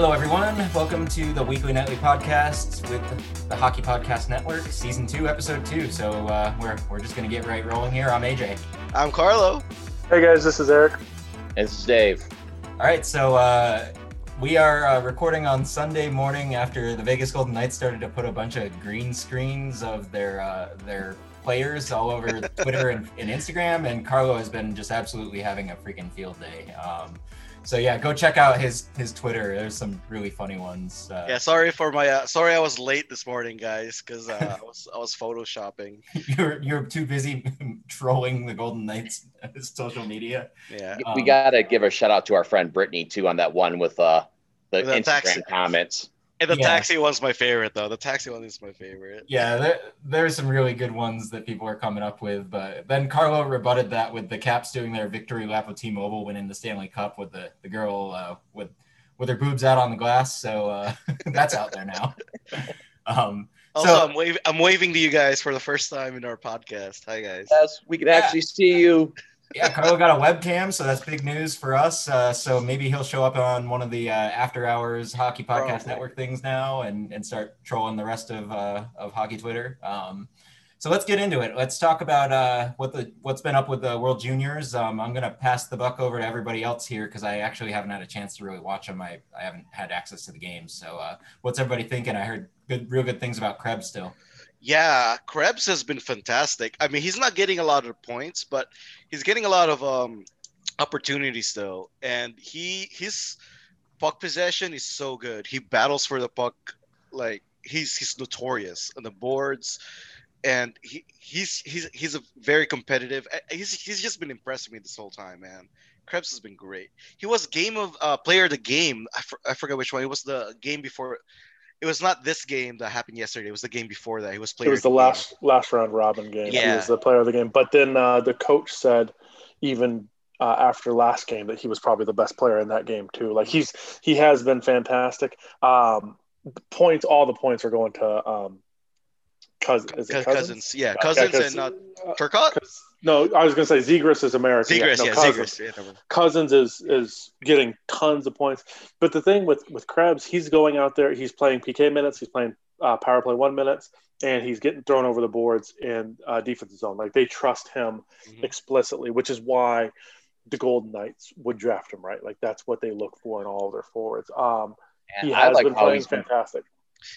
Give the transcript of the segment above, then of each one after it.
Hello, everyone. Welcome to the Weekly Nightly Podcast with the Hockey Podcast Network, Season 2, Episode 2. So we're just going to get right rolling here. I'm AJ. I'm Carlo. Hey, guys. This is Eric. This is Dave. All right. So we are recording on Sunday morning after the Vegas Golden Knights started to put a bunch of green screens of their players all over Twitter and Instagram. And Carlo has been just absolutely having a freaking field day. So yeah, go check out his Twitter. There's some really funny ones. Yeah, sorry for my sorry I was late this morning, guys, because I was photoshopping. You're too busy trolling the Golden Knights' social media. Yeah, we gotta give a shout out to our friend Brittany too on that one with the Instagram taxi comments. And the taxi one's my favorite, though. The taxi one is my favorite. Yeah, there's some really good ones that people are coming up with. But then Carlo rebutted that with the Caps doing their victory lap with T-Mobile winning the Stanley Cup with the girl with her boobs out on the glass. So that's out there now. Also, I'm waving to you guys for the first time in our podcast. Hi, guys. Yes, we can actually see you. Yeah, Carlo got a webcam, so that's big news for us. So maybe he'll show up on one of the After Hours Hockey Podcast Network things now and start trolling the rest of hockey Twitter. So let's get into it. Let's talk about what's been up with the World Juniors. I'm going to pass the buck over to everybody else here because I actually haven't had a chance to really watch them. I haven't had access to the games. So what's everybody thinking? I heard real good things about Krebs still. Yeah, Krebs has been fantastic. I mean, he's not getting a lot of points, but he's getting a lot of opportunities still. And his puck possession is so good. He battles for the puck. Like he's notorious on the boards, and he's a very competitive. He's just been impressing me this whole time, man. Krebs has been great. He was game of player of the game. I forget which one. It was the game before. It was not this game that happened yesterday. It was the game before that. He was playing. It was the last round robin game. Yeah. He was the player of the game. But then the coach said, even after last game, that he was probably the best player in that game too. Like he has been fantastic. Points. All the points are going to Cozens. Yeah, Cozens and Turcotte. No, I was going to say Zegras is American. Zegras. Cozens is getting tons of points. But the thing with Krebs, he's going out there, he's playing PK minutes, he's playing power play 1 minutes, and he's getting thrown over the boards in defensive zone. Like, they trust him explicitly, which is why the Golden Knights would draft him, right? Like, that's what they look for in all of their forwards. He has been playing fantastic.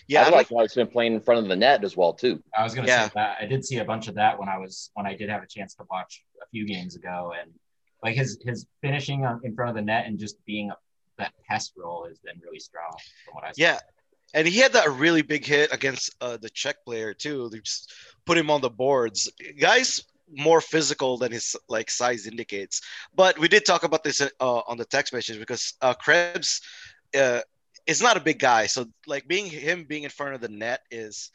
Yeah, I like how he's been playing in front of the net as well too. I was going to say that I did see a bunch of that when I did have a chance to watch a few games ago, and like his finishing in front of the net and just being that pest role has been really strong from what I saw. Yeah, and he had that really big hit against the Czech player too. They just put him on the boards. Guys more physical than his like size indicates. But we did talk about this on the text message because Krebs. It's not a big guy, so like being in front of the net is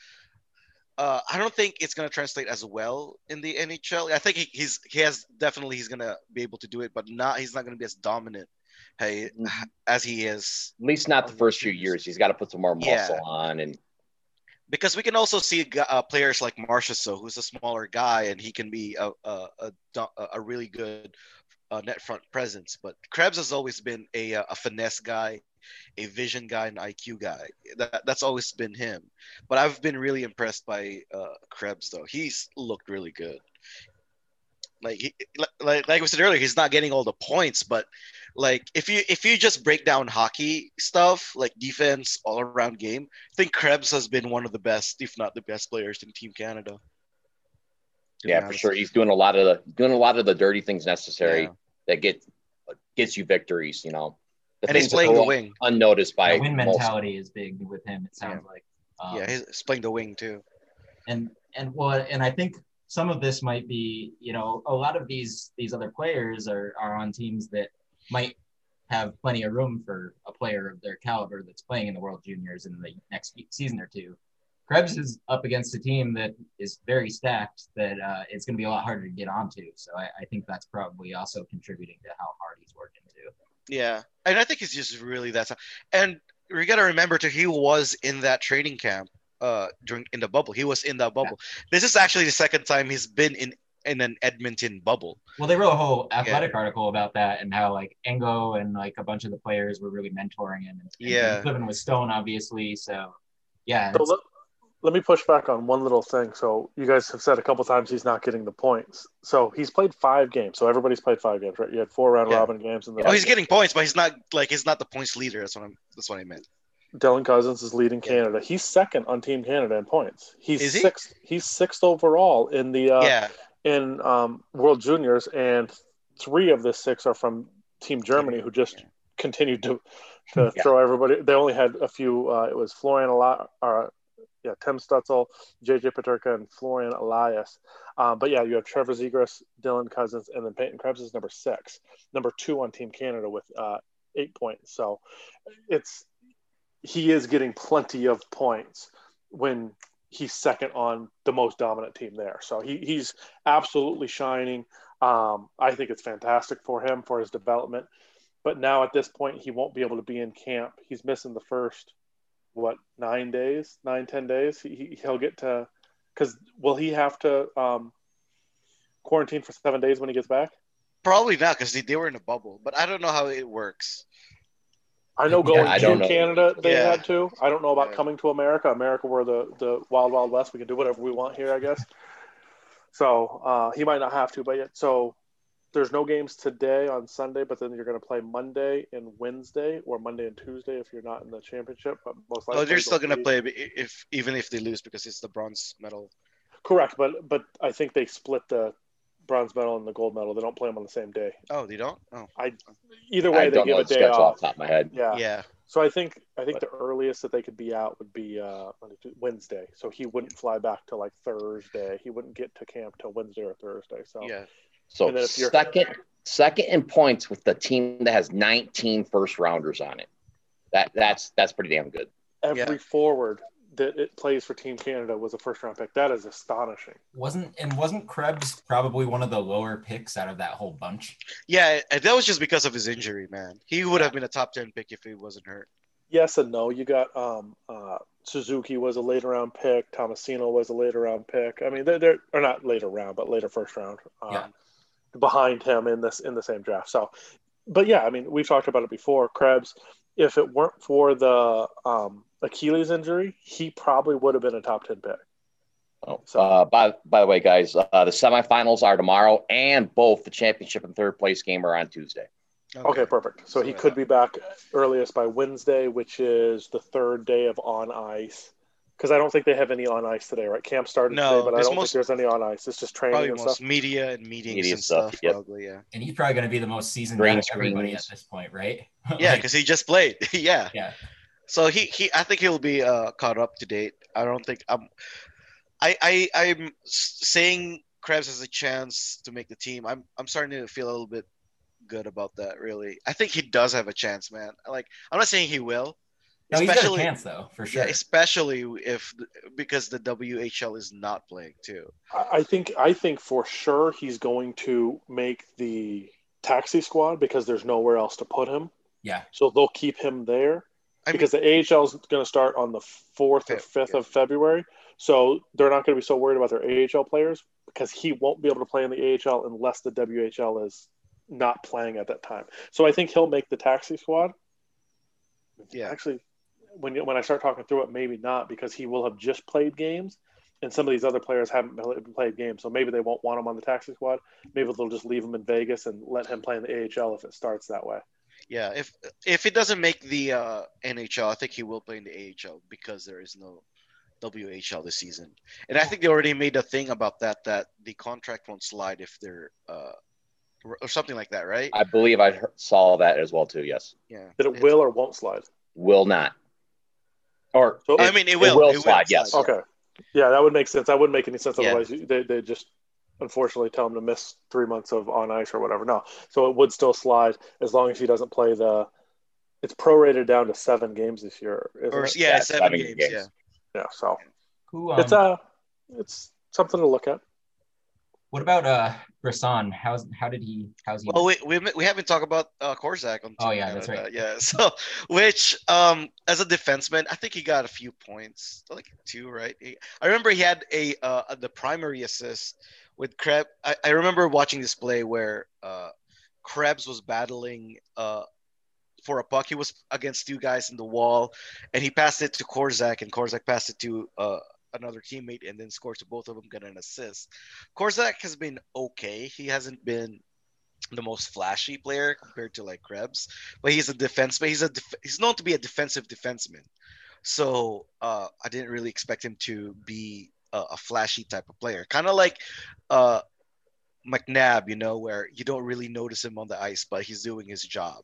I don't think it's going to translate as well in the NHL. I think he's going to be able to do it, but he's not going to be as dominant as he is. At least not the first few years. He's got to put some more muscle on, and because we can also see players like Marchessault, who's a smaller guy, and he can be a really good net front presence. But Krebs has always been a finesse guy, a vision guy, and IQ guy. That's always been him. But I've been really impressed by Krebs, though. He's looked really good. Like like we said earlier, he's not getting all the points, but like if you just break down hockey stuff, like defense, all around game, I think Krebs has been one of the best, if not the best, players in Team Canada. Yeah, for sure. He's doing a lot of the dirty things necessary that gets you victories, you know. And he's playing the wing, unnoticed by the win mentality is big with him. It sounds like. He's playing the wing too. And I think some of this might be, you know, a lot of these other players are on teams that might have plenty of room for a player of their caliber that's playing in the World Juniors in the next season or two. Krebs is up against a team that is very stacked, that it's going to be a lot harder to get onto. So I think that's probably also contributing to how hard he's working too. Yeah, and I think he's just really that. And we got to remember too, he was in that training camp during in the bubble. He was in that bubble. Yeah. This is actually the second time he's been in in an Edmonton bubble. Well, they wrote a whole athletic article about that and how like Engo and like a bunch of the players were really mentoring him. And living with Stone, obviously. So, yeah. So let me push back on one little thing. So you guys have said a couple times he's not getting the points. So he's played 5 games. So everybody's played 5 games, right? You had 4 round robin games. Oh, he's getting points, but he's not the points leader. That's what I meant. Dylan Cozens is leading Canada. He's second on Team Canada in points. Is he? Sixth. He's sixth overall in the in World Juniors, and 3 of the 6 are from Team Germany, who just continued to throw everybody. They only had a few. It was Florian Elias, Tim Stutzel, JJ Peterka, and Florian Elias. You have Trevor Zegras, Dylan Cozens, and then Peyton Krebs is number 6, number 2 on Team Canada with 8 points. So he is getting plenty of points when he's second on the most dominant team there. So he's absolutely shining. I think it's fantastic for him, for his development. But now at this point, he won't be able to be in camp. He's missing the first, 9, 10 days. He'll get to – because will he have to quarantine for 7 days when he gets back? Probably not, because they were in a bubble. But I don't know how it works. I know going to Canada, they had to. I don't know about coming to America. America, we're the wild, wild west. We can do whatever we want here, I guess. So he might not have to, but yet. So there's no games today on Sunday, but then you're going to play Monday and Wednesday, or Monday and Tuesday if you're not in the championship. But most likely, they're still going to play even if they lose, because it's the bronze medal. Correct, but I think they split the bronze medal and the gold medal. They don't play them on the same day. Oh, they don't? Oh. Either way, they give a day off. Off the top of my head. Yeah. So I think the earliest that they could be out would be Wednesday. So he wouldn't fly back till like Thursday. He wouldn't get to camp till Wednesday or Thursday. So So if you're second in points with the team that has 19 first rounders on it, that's pretty damn good. Every forward that it plays for Team Canada was a first round pick. That is astonishing. Wasn't Krebs probably one of the lower picks out of that whole bunch? Yeah, that was just because of his injury, man. He would have been a top 10 pick if he wasn't hurt. Yes and no. You got Suzuki was a later round pick. Tomasino was a later round pick. I mean, they're or not later round, but later first round. Behind him in the same draft. So, but I mean, we've talked about it before. Krebs, if it weren't for the Achilles injury, he probably would have been a top 10 pick. By the way, guys, the semifinals are tomorrow, and both the championship and third place game are on Tuesday. Okay, perfect. So he could be back earliest by Wednesday, which is the 3rd day of on ice. Because I don't think they have any on ice today, right? Camp started today, but I don't think there's any on ice. It's just training and stuff. Media and meetings and stuff. Yep. Probably, And he's probably going to be the most seasoned out of everybody at this point, right? Yeah, because he just played. Yeah. So he I think he'll be caught up to date. I don't think I'm saying Krebs has a chance to make the team. I'm starting to feel a little bit good about that. Really, I think he does have a chance, man. Like, I'm not saying he will. No, he's got a chance, though, for sure. Yeah, especially because the WHL is not playing too. I think for sure he's going to make the taxi squad because there's nowhere else to put him. Yeah. So they'll keep him there the AHL is going to start on the 4th or 5th of February. So they're not going to be so worried about their AHL players because he won't be able to play in the AHL unless the WHL is not playing at that time. So I think he'll make the taxi squad. Yeah. Actually, when I start talking through it, maybe not, because he will have just played games, and some of these other players haven't played games, so maybe they won't want him on the taxi squad. Maybe they'll just leave him in Vegas and let him play in the AHL if it starts that way. Yeah, if it doesn't make the NHL, I think he will play in the AHL because there is no WHL this season. And I think they already made a thing about that the contract won't slide if they're or something like that, right? I believe I saw that as well, too, yes. Yeah. That it will or won't slide? Will not. Or it will. It will slide, yes. Okay. Yeah, that would make sense. That wouldn't make any sense otherwise. They just unfortunately tell him to miss 3 months of on ice or whatever. No. So it would still slide as long as he doesn't play it's prorated down to 7 games this year. Yeah, 7 games. Yeah, so it's something to look at. What about Brisson? How's he? Well, we haven't talked about Korczak on. Oh yeah, that's right. Yeah, so which as a defenseman, I think he got a few points, like two, right? I remember he had a the primary assist with Krebs. I remember watching this play where Krebs was battling for a puck. He was against two guys in the wall, and he passed it to Korczak, and Korczak passed it to another teammate and then scores to both of them, get an assist. Korczak has been okay. He hasn't been the most flashy player compared to like Krebs, but he's a defenseman. He's known to be a defensive defenseman. So I didn't really expect him to be a flashy type of player. Kind of like McNabb, you know, where you don't really notice him on the ice, but he's doing his job.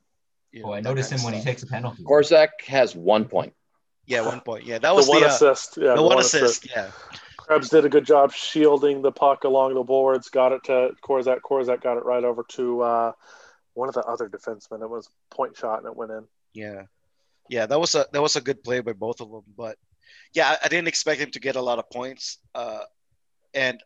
You know, I notice him when he takes a penalty. Korczak has 1 point. Yeah, 1 point. Yeah, that was the one assist. Yeah, the one assist. Yeah, Krebs did a good job shielding the puck along the boards. Got it to Korczak. Korczak got it right over to one of the other defensemen. It was a point shot and it went in. Yeah, yeah, that was a good play by both of them. But yeah, I didn't expect him to get a lot of points. And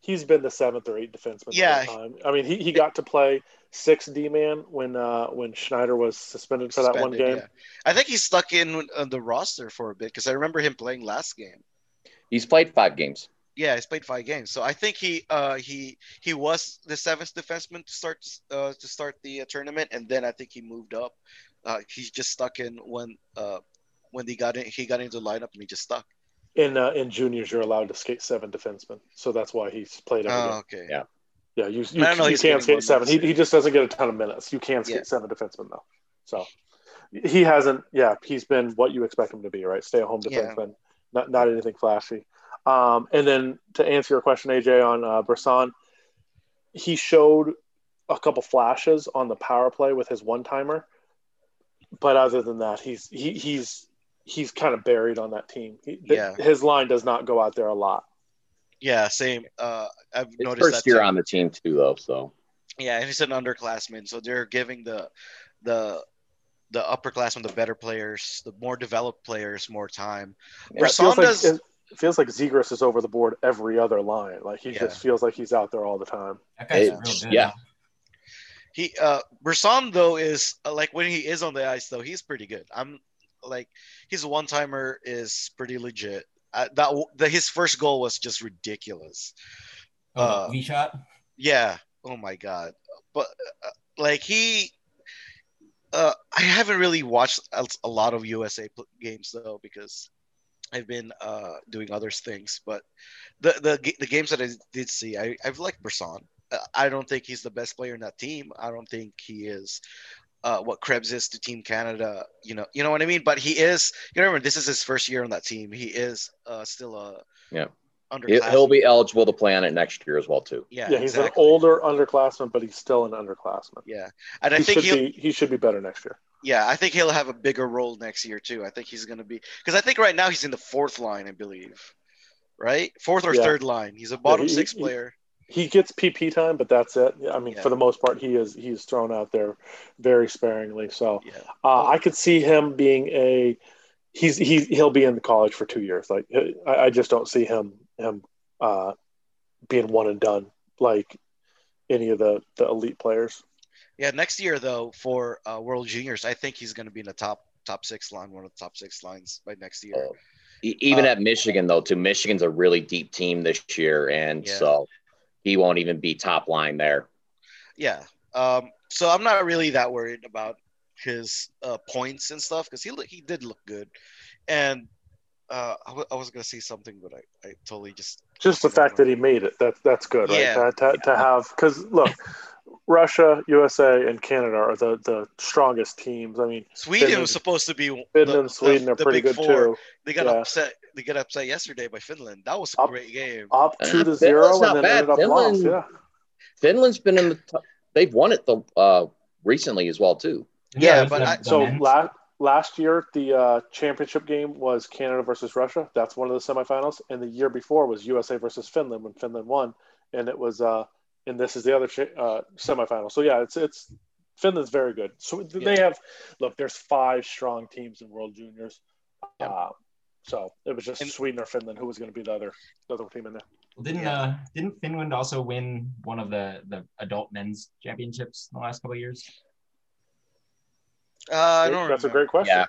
he's been the 7th or 8th defenseman. Yeah, time. I mean he got to play 6 D-man when Schneider was suspended for that one game. Yeah. I think he's stuck in on the roster for a bit because I remember him playing last game. He's played 5 games. Yeah, he's played 5 games. So I think he was the 7th defenseman to start the tournament, and then I think he moved up. He's just stuck in when he got into the lineup and he just stuck. In juniors, you're allowed to skate 7 defensemen, so that's why he's played every game. Okay. Yeah. Yeah, you can skate 7. He just doesn't get a ton of minutes. You can skate 7 defensemen, though. So he hasn't – yeah, he's been what you expect him to be, right? Stay-at-home defenseman, not anything flashy. And then to answer your question, AJ, on Brisson, he showed a couple flashes on the power play with his one-timer. But other than that, he's kind of buried on that team. His line does not go out there a lot. Yeah, same. I've noticed first that year on the team too, though. So yeah, and he's an underclassman, so they're giving the upperclassmen, the better players, the more developed players, more time. Yeah, it feels like Zegras is over the board every other line. Like he just feels like he's out there all the time. That guy's real good. Yeah. He Brisson though is like when he is on the ice though, he's pretty good. I'm like his one timer is pretty legit. His first goal was just ridiculous. V shot. Yeah. Oh my God. But like I haven't really watched a lot of USA games though because I've been doing other things. But the games that I did see, I've liked Brisson. I don't think he's the best player in that team. I don't think he is. What Krebs is to Team Canada, you know what I mean. But he is. You remember, this is his first year on that team. He is still a underclassman. He'll be eligible to play on it next year as well too. Yeah, yeah, he's an older underclassman, but he's still an underclassman. Yeah, and I think he should be better next year. Yeah, I think he'll have a bigger role next year too. I think he's going to be because I think right now he's in the 4th line, I believe, right? 4th or 3rd line. He's a bottom 6 player. He gets PP time, but that's it. I mean, for the most part, he's thrown out there very sparingly. So I could see him being he'll be in the college for 2 years. Like I just don't see him being one and done like any of the elite players. Yeah, next year though for World Juniors, I think he's going to be in the top 6 line, one of the top 6 lines by next year. Even at Michigan though, too. Michigan's a really deep team this year, and so. He won't even be top line there. Yeah. So I'm not really that worried about his points and stuff because he did look good. And I was going to say something, but I totally just... Just the fact that he made it. That's good, right? Yeah. To have... Because, look, Russia, USA, and Canada are the strongest teams. I mean... Sweden was supposed to be... Finland and Sweden are pretty good, too. They got upset. They got upset yesterday by Finland. That was a great game. Up 2-0, and then ended up lost. Yeah. Finland's been in the top. They've won it recently as well too. Yeah, but last year the championship game was Canada versus Russia. That's one of the semifinals, and the year before was USA versus Finland when Finland won, and it was and this is the other semifinal. So yeah, it's Finland's very good. So they have there's 5 strong teams in World Juniors. So it was just Sweden or Finland who was going to be the other team in there. Didn't Finland also win one of the adult men's championships in the last couple of years? I don't remember. That's a great question.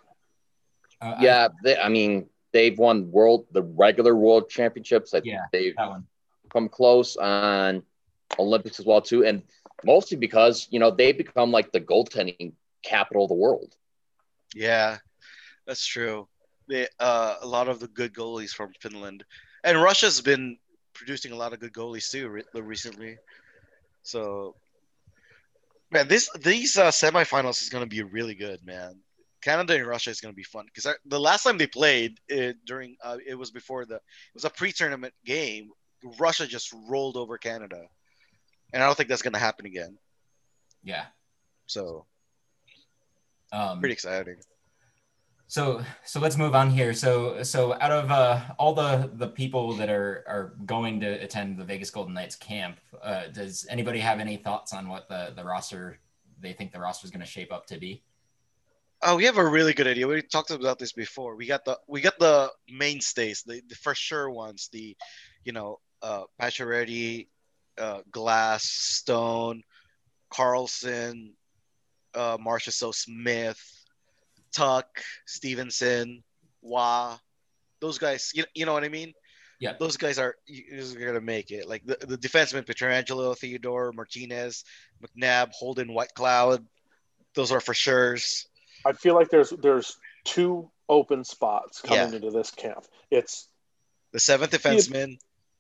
Yeah. They've won the regular world championships. I think they've come close on Olympics as well too, and mostly because they've become like the goaltending capital of the world. Yeah, that's true. They a lot of the good goalies from Finland, and Russia's been producing a lot of good goalies too recently. So, man, these semifinals is going to be really good, man. Canada and Russia is going to be fun because the last time they played it was a pre-tournament game. Russia just rolled over Canada, and I don't think that's going to happen again. Yeah, so pretty exciting. So let's move on here. So out of all the people that are going to attend the Vegas Golden Knights camp, does anybody have any thoughts on what the roster they think the roster is going to shape up to be? Oh, we have a really good idea. We talked about this before. We got the mainstays, the for sure ones, Pacioretty, Glass, Stone, Karlsson, Smith, Tuck, Stephenson, those guys. You know what I mean? Yeah. Those guys are gonna make it. Like the defensemen: Pietrangelo, Theodore, Martinez, McNabb, Holden, Whitecloud. Those are for sure's. I feel like there's two open spots coming into this camp. It's the seventh defenseman.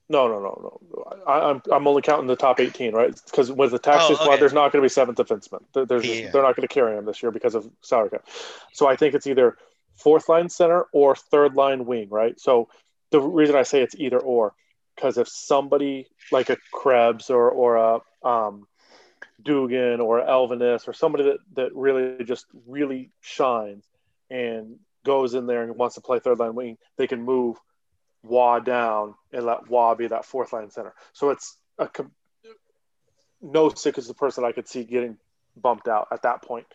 No. I'm only counting the top 18, right? Because with the tax squad, there's not going to be seventh defenseman. They're not going to carry him this year because of salary cap. So I think it's either fourth line center or third line wing, right? So the reason I say it's either or, because if somebody like a Krebs or a Dugan or Alvinus or somebody that really just really shines and goes in there and wants to play third line wing, they can move Wah down and let Wah be that fourth line center. So it's Nozick is the person I could see getting bumped out at that point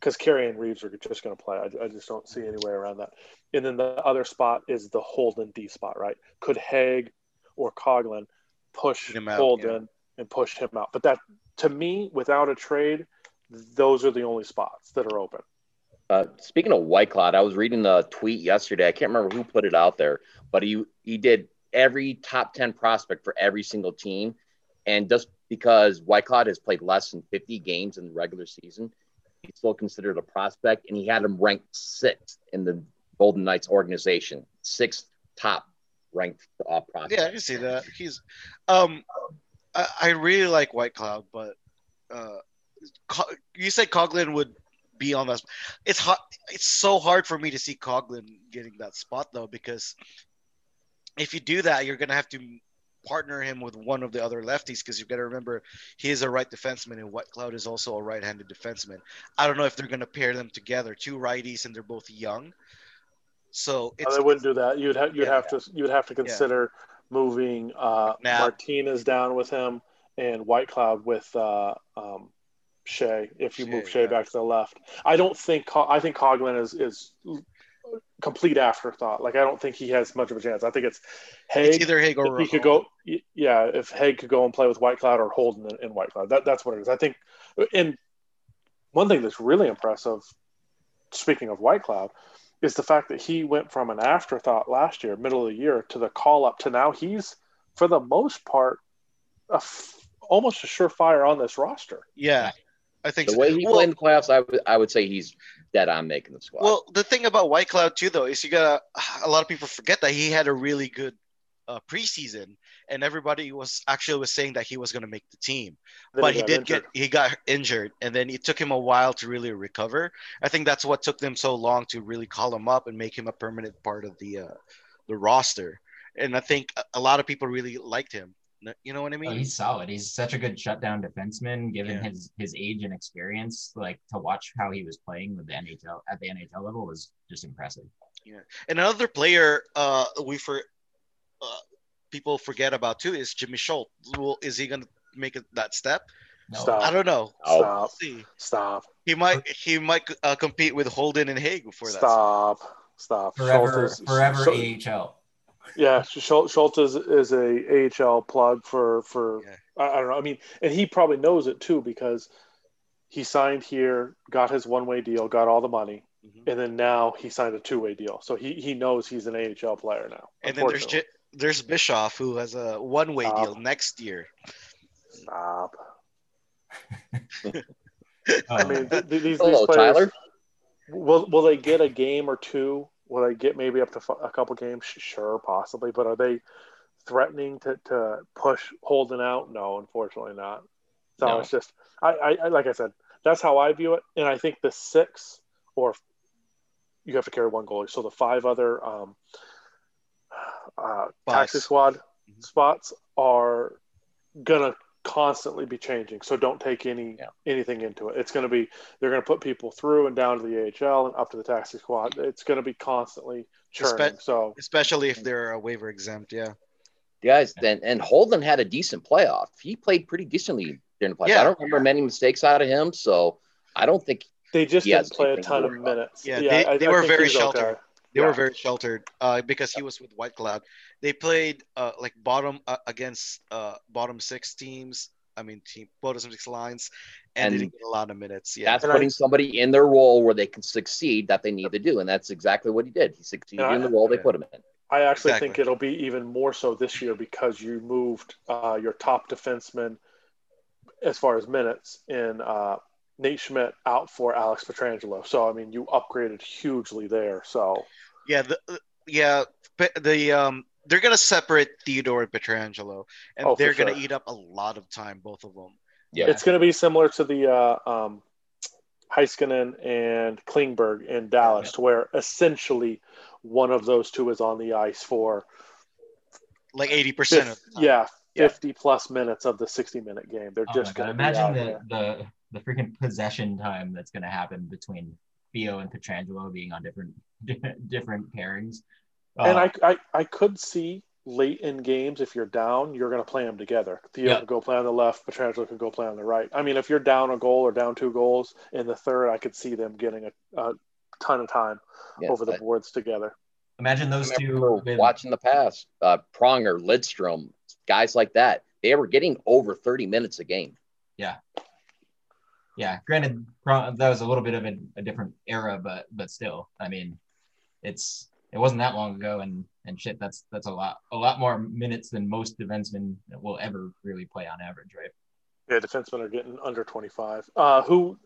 because Carey and Reeves are just going to play. I just don't see any way around that. And then the other spot is the Holden D spot, right? Could Hague or Coghlan push Holden and push him out? But that, to me, without a trade, those are the only spots that are open. Speaking of Whitecloud, I was reading the tweet yesterday. I can't remember who put it out there, but he did every top 10 prospect for every single team. And just because Whitecloud has played less than 50 games in the regular season, he's still considered a prospect, and he had him ranked 6th in the Golden Knights organization, 6th top ranked prospect. Yeah, I can see that. He's I really like Whitecloud, but you said Coghlan would be on that spot. It's hot. It's so hard for me to see Coghlan getting that spot though, because if you do that, you're going to have to partner him with one of the other lefties, because you've got to remember he is a right defenseman and Whitecloud is also a right-handed defenseman. I don't know if they're going to pair them together, two righties, and they're both young. So it's, they wouldn't do that. You'd have to consider moving Martinez down with him and Whitecloud with Shea. If you move Shea back to the left, I think Coghlan is complete afterthought. Like I don't think he has much of a chance. I think it's Hague. It's either Hague or if Hague could go and play with Whitecloud or Holden in Whitecloud. That's what it is. I think. And one thing that's really impressive, speaking of Whitecloud, is the fact that he went from an afterthought last year, middle of the year, to the call-up to now he's, for the most part, almost a surefire on this roster. Yeah, I think the way he played in the playoffs, I would say he's dead on making the squad. Well, the thing about Whitecloud, too, though, is a lot of people forget that he had a really good preseason, and everybody was saying that he was going to make the team. But he got injured, and then it took him a while to really recover. I think that's what took them so long to really call him up and make him a permanent part of the roster. And I think a lot of people really liked him. You know what I mean? Oh, he's solid. He's such a good shutdown defenseman, given his age and experience. Like, to watch how he was playing with the NHL at the NHL level was just impressive. Yeah. And another player people forget about too is Jimmy Schultz. Is he going to make that step? No. Stop. I don't know. Stop. We'll see. Stop. He might compete with Holden and Hague for that. Stop. Stop. Forever AHL. Yeah, Schultz is a AHL plug for yeah. I don't know. I mean, and he probably knows it too because he signed here, got his one-way deal, got all the money, mm-hmm. and then now he signed a two-way deal. So he knows he's an AHL player now. And then there's Bischoff, who has a one-way deal next year. Stop. I mean, these hello, players, Tyler. Will they get a game or two? Will they get maybe up to a couple games? Sure, possibly. But are they threatening to push Holden out? No, unfortunately not. So no. It's just, I like I said, that's how I view it. And I think the six, or you have to carry one goalie. So the five other taxi squad mm-hmm. spots are going to constantly be changing. So don't take anything into it. It's going to be, they're going to put people through and down to the AHL and up to the taxi squad. It's going to be constantly churning. Especially if they're a waiver exempt. Yeah. Guys, and Holden had a decent playoff. He played pretty decently during the playoffs. Yeah. I don't remember many mistakes out of him. So I don't think they just didn't play a ton of minutes. Yeah. They were very sheltered. Okay. They were very sheltered because he was with Whitecloud. They played like bottom against bottom six teams. I mean, bottom six lines, and they didn't get a lot of minutes. Yeah, that's putting somebody in their role where they can succeed that they need to do, and that's exactly what he did. He succeeded in the role they put him in. I actually think it'll be even more so this year because you moved your top defenseman as far as minutes in Nate Schmidt out for Alex Pietrangelo. So, I mean, you upgraded hugely there. So, yeah, they're going to separate Theodore and Pietrangelo, and they're going to eat up a lot of time, both of them. Yeah, it's going to be similar to the Heiskanen and Klingberg in Dallas, to where essentially one of those two is on the ice for like 80% of the time. 50 plus minutes of the 60-minute game. They're just going to imagine the freaking possession time that's going to happen between Theo and Pietrangelo being on different pairings. And I could see late in games, if you're down, you're going to play them together. Theo can go play on the left, Pietrangelo can go play on the right. I mean, if you're down a goal or down two goals in the third, I could see them getting a ton of time over the boards together. Imagine those two watching the past, Pronger, Lidstrom, guys like that. They were getting over 30 minutes a game. Yeah. Yeah, granted, that was a little bit of a different era, but still, I mean, it wasn't that long ago, and shit, that's a lot more minutes than most defensemen will ever really play on average, right? Yeah, defensemen are getting under 25. Who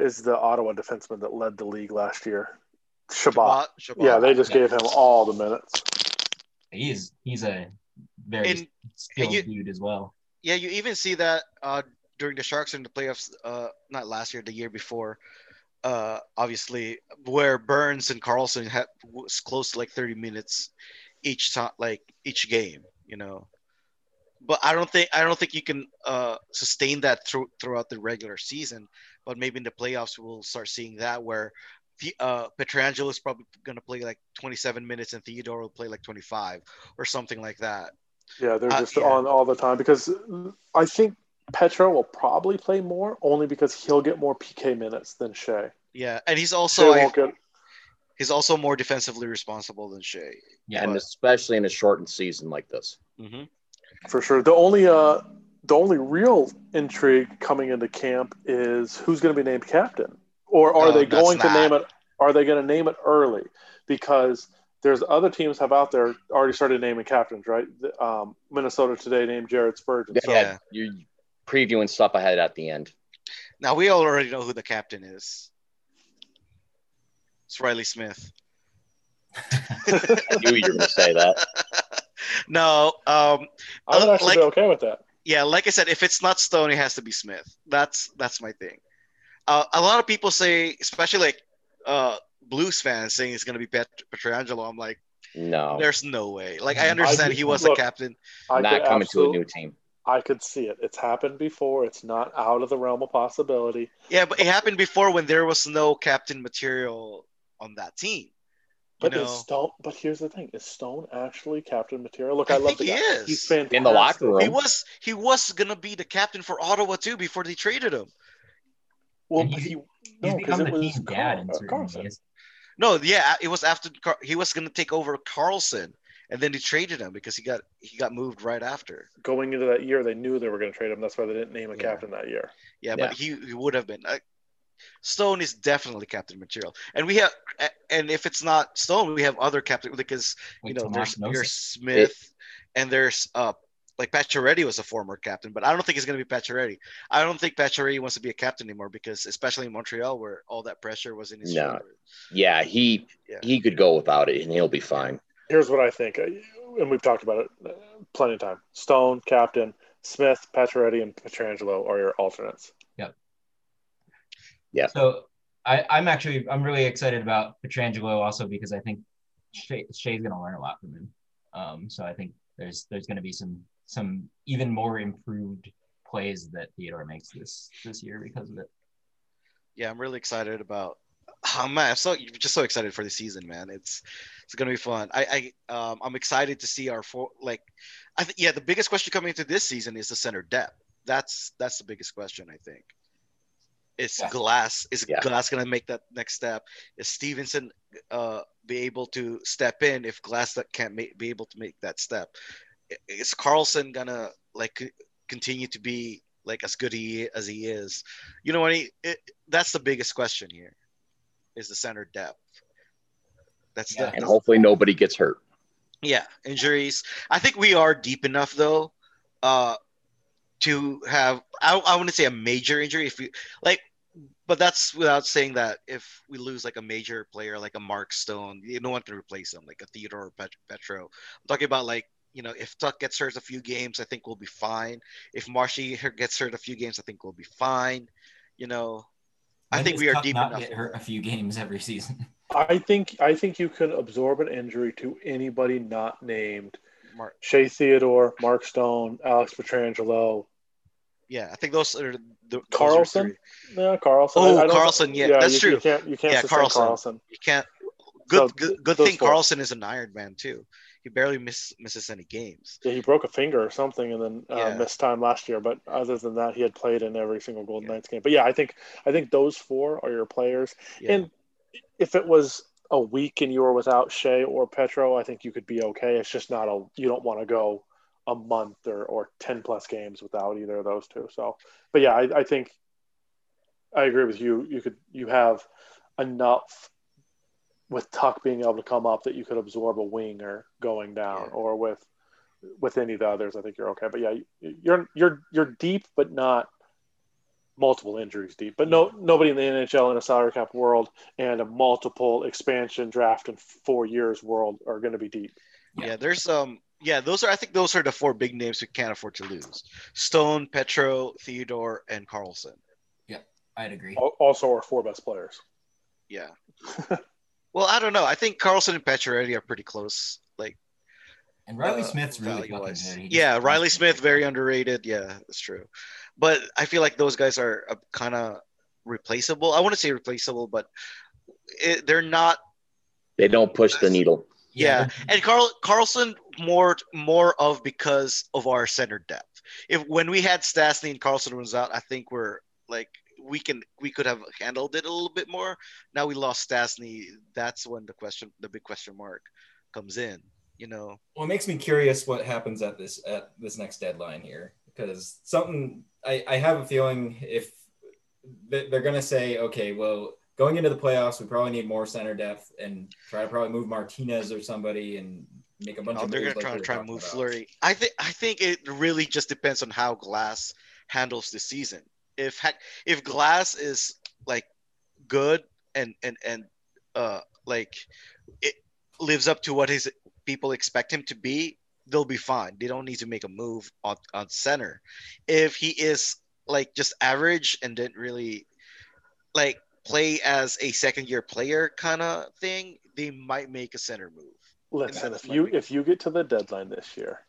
is the Ottawa defenseman that led the league last year? Shabbat. Yeah, they just gave him all the minutes. He's a very skilled dude as well. Yeah, you even see that during the Sharks in the playoffs, not last year, the year before, obviously, where Burns and Karlsson was close to like 30 minutes each time, like each game, you know. But I don't think you can sustain that throughout the regular season. But maybe in the playoffs, we'll start seeing that where Pietrangelo is probably going to play like 27 minutes and Theodore will play like 25 or something like that. Yeah, they're just on all the time because I think Petro will probably play more only because he'll get more PK minutes than Shea. Yeah, and he's also more defensively responsible than Shea. Yeah, and especially in a shortened season like this. Mm-hmm. For sure. The only real intrigue coming into camp is who's going to be named captain, or are they going to name it? Are they going to name it early? Because there's other teams have out there already started naming captains, right? Minnesota today named Jared Spurgeon. Yeah, you're previewing stuff ahead at the end. Now, we all already know who the captain is. It's Riley Smith. I knew you were going to say that. No. I would actually be okay with that. Yeah, like I said, if it's not Stone, it has to be Smith. That's my thing. A lot of people say, especially like Blues fans saying it's going to be Pietrangelo. I'm like, no, there's no way. Like, I understand he was the captain. Not coming to a new team. I could see it. It's happened before. It's not out of the realm of possibility. Yeah, but it happened before when there was no captain material on that team. But is Stone? But here's the thing: is Stone actually captain material? Look, I love the guy. He's fantastic in the locker room. He was going to be the captain for Ottawa too before they traded him. Well, he's become the team dad in certain ways. No, yeah, it was after he was going to take over Karlsson, and then they traded him because he got moved right after. Going into that year, they knew they were going to trade him. That's why they didn't name a captain that year. Yeah, but he would have been. Stone is definitely captain material, and we have. And if it's not Stone, we have other captain because there's Smith, and there's like Pacioretty was a former captain, but I don't think he's going to be Pacioretty. I don't think Pacioretty wants to be a captain anymore because, especially in Montreal, where all that pressure was in his shoulders. Yeah, he could go without it, and he'll be fine. Here's what I think, and we've talked about it plenty of time. Stone, captain, Smith, Pacioretty, and Pietrangelo are your alternates. Yep. Yeah. So I'm really excited about Pietrangelo also because I think Shea's going to learn a lot from him. So I think there's going to be some even more improved plays that Theodore makes this year because of it. Yeah, I'm really excited about. Oh, man, I'm just so excited for the season, man. It's going to be fun. I'm excited to see our the biggest question coming into this season is the center depth. That's the biggest question, I think. Glass. Is Glass going to make that next step? Is Stephenson be able to step in if Glass can't be able to make that step? Is Karlsson going to continue to be as good as he is? You know what? That's the biggest question here is the center depth. And hopefully nobody gets hurt. Yeah, injuries. I think we are deep enough, though, to have – I wouldn't say a major injury if we – but that's without saying that if we lose a major player like a Mark Stone, no one can replace him like a Theodore or Petro. I'm talking about if Tuck gets hurt a few games, I think we'll be fine. If Marshy gets hurt a few games, I think we'll be fine. I think we are deep enough. Get hurt a few games every season. I think you can absorb an injury to anybody not named Shea Theodore, Mark Stone, Alex Pietrangelo. Yeah, I think those are the Karlsson. Yeah, Karlsson. Oh, Karlsson. Yeah, that's true. You can't Karlsson. You can't. Good thing Karlsson is an Iron Man too. He barely misses any games. Yeah, he broke a finger or something, and then missed time last year. But other than that, he had played in every single Golden Knights game. But yeah, I think those four are your players. Yeah. And if it was a week and you were without Shea or Petro, I think you could be okay. It's just not you don't want to go a month or 10 plus games without either of those two. So, but yeah, I think I agree with you. You have enough with Tuck being able to come up that you could absorb a winger going down or with any of the others. I think you're okay, but yeah, you're deep, but not multiple injuries deep, but nobody in the NHL in a salary cap world and a multiple expansion draft in 4 years world are going to be deep. Yeah. Those are the four big names we can't afford to lose. Stone, Petro, Theodore, and Karlsson. Yeah, I'd agree. Also our four best players. Yeah. Well, I don't know. I think Karlsson and Pacioretty are pretty close. And Riley Smith's really good. Yeah, Riley Smith, very underrated. Yeah, that's true. But I feel like those guys are kind of replaceable. I want to say replaceable, but they're not. They don't push the needle. Yeah, and Karlsson more of because of our center depth. If when we had Stastny and Karlsson runs out, I think we're we could have handled it a little bit more. Now we lost Stastny. That's when the big question mark comes in. Well, it makes me curious what happens at this next deadline here because I have a feeling if they're going to say, okay, well. Going into the playoffs, we probably need more center depth and try to probably move Martinez or somebody and make a bunch of moves. They're going to try to move Fleury. I think it really just depends on how Glass handles the season. If Glass is good and it lives up to what his people expect him to be, they'll be fine. They don't need to make a move on center. If he is just average and didn't really play as a second-year player kind of thing, they might make a center move. Listen, if you get to the deadline this year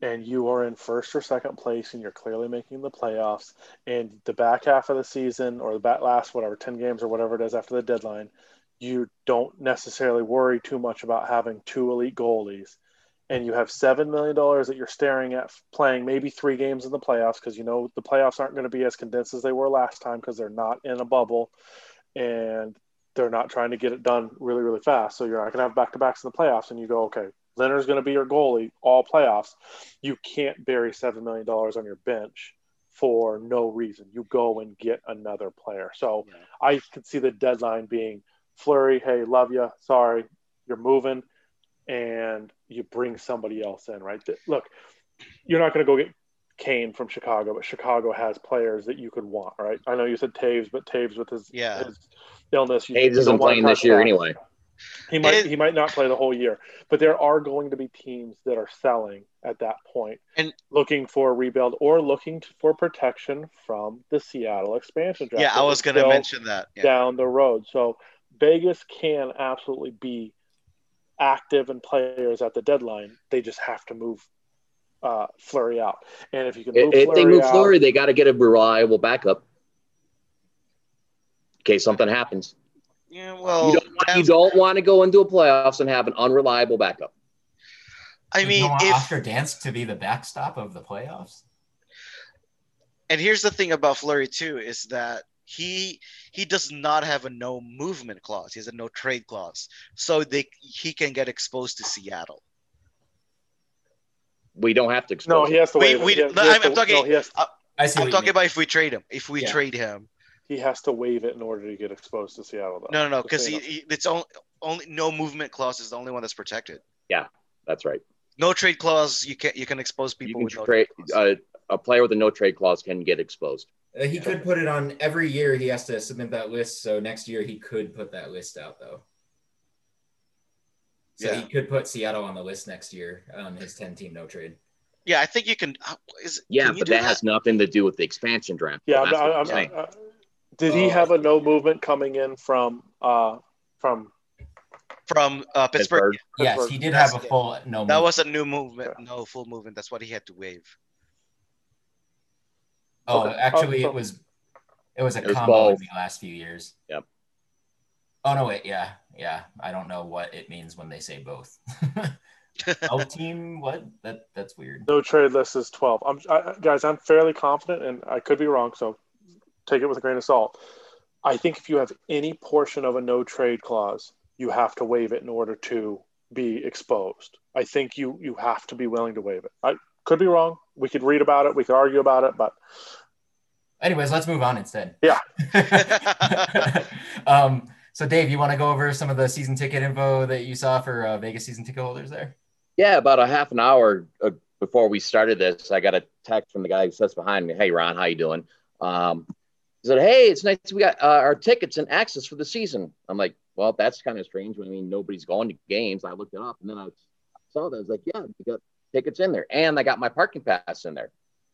and you are in first or second place and you're clearly making the playoffs and the back half of the season or the last 10 games or whatever it is after the deadline, you don't necessarily worry too much about having two elite goalies and you have $7 million that you're staring at playing maybe 3 games in the playoffs because the playoffs aren't going to be as condensed as they were last time because they're not in a bubble. And they're not trying to get it done really, really fast. So you're not going to have back-to-backs in the playoffs, and you go, okay, Leonard's going to be your goalie all playoffs. You can't bury $7 million on your bench for no reason. You go and get another player. So yeah. I could see the deadline being Fleury, hey, love you, sorry, you're moving, and you bring somebody else in, right? Look, you're not going to go get Kane from Chicago, but Chicago has players that you could want, right? I know you said Taves, but Taves with his illness. Taves isn't playing this year anyway. He might not play the whole year, but there are going to be teams that are selling at that point and looking for a rebuild or looking for protection from the Seattle expansion draft. Yeah, I was going to mention that. Yeah. Down the road. So Vegas can absolutely be active in players at the deadline. They just have to move Fleury out. And if you can move Fleury, they got to get a reliable backup in case something happens. Yeah, well, you don't want to go into a playoffs and have an unreliable backup. I mean, if Oscar Dansk to be the backstop of the playoffs. And here's the thing about Fleury too, is that he does not have a no movement clause. He has a no trade clause, so he can get exposed to Seattle. We don't have to expose. No, he has to waive. I'm talking about if we trade him. If we trade him. He has to waive it in order to get exposed to Seattle, though. No, because it's only no movement clause is the only one that's protected. Yeah, that's right. No trade clause, you can expose people. A player with a no trade clause can get exposed. He could put it on every year. He has to submit that list. So next year he could put that list out, though. So he could put Seattle on the list next year on his 10-team no trade. Yeah, I think you can. But that has nothing to do with the expansion draft. Yeah, I'm did he have a no movement coming in from Pittsburgh? Yes, he did have a full no movement. That was a new movement, no full movement. That's what he had to waive. Oh, okay. Actually, it was a combo in the last few years. Yep. Oh no, wait, yeah. I don't know what it means when they say both. L team, what? That's weird. No trade list is 12. I'm fairly confident, and I could be wrong, so take it with a grain of salt. I think if you have any portion of a no trade clause, you have to waive it in order to be exposed. I think you have to be willing to waive it. I could be wrong. We could read about it. We could argue about it. But anyways, let's move on instead. Yeah. So Dave, you want to go over some of the season ticket info that you saw for Vegas season ticket holders there? Yeah, about a half an hour before we started this, I got a text from the guy who sits behind me. Hey, Ron, how you doing? He said, hey, it's nice we got our tickets and access for the season. I'm like, well, that's kind of strange. I mean, nobody's going to games. I looked it up, and then I saw that. I was like, yeah, we got tickets in there. And I got my parking pass in there.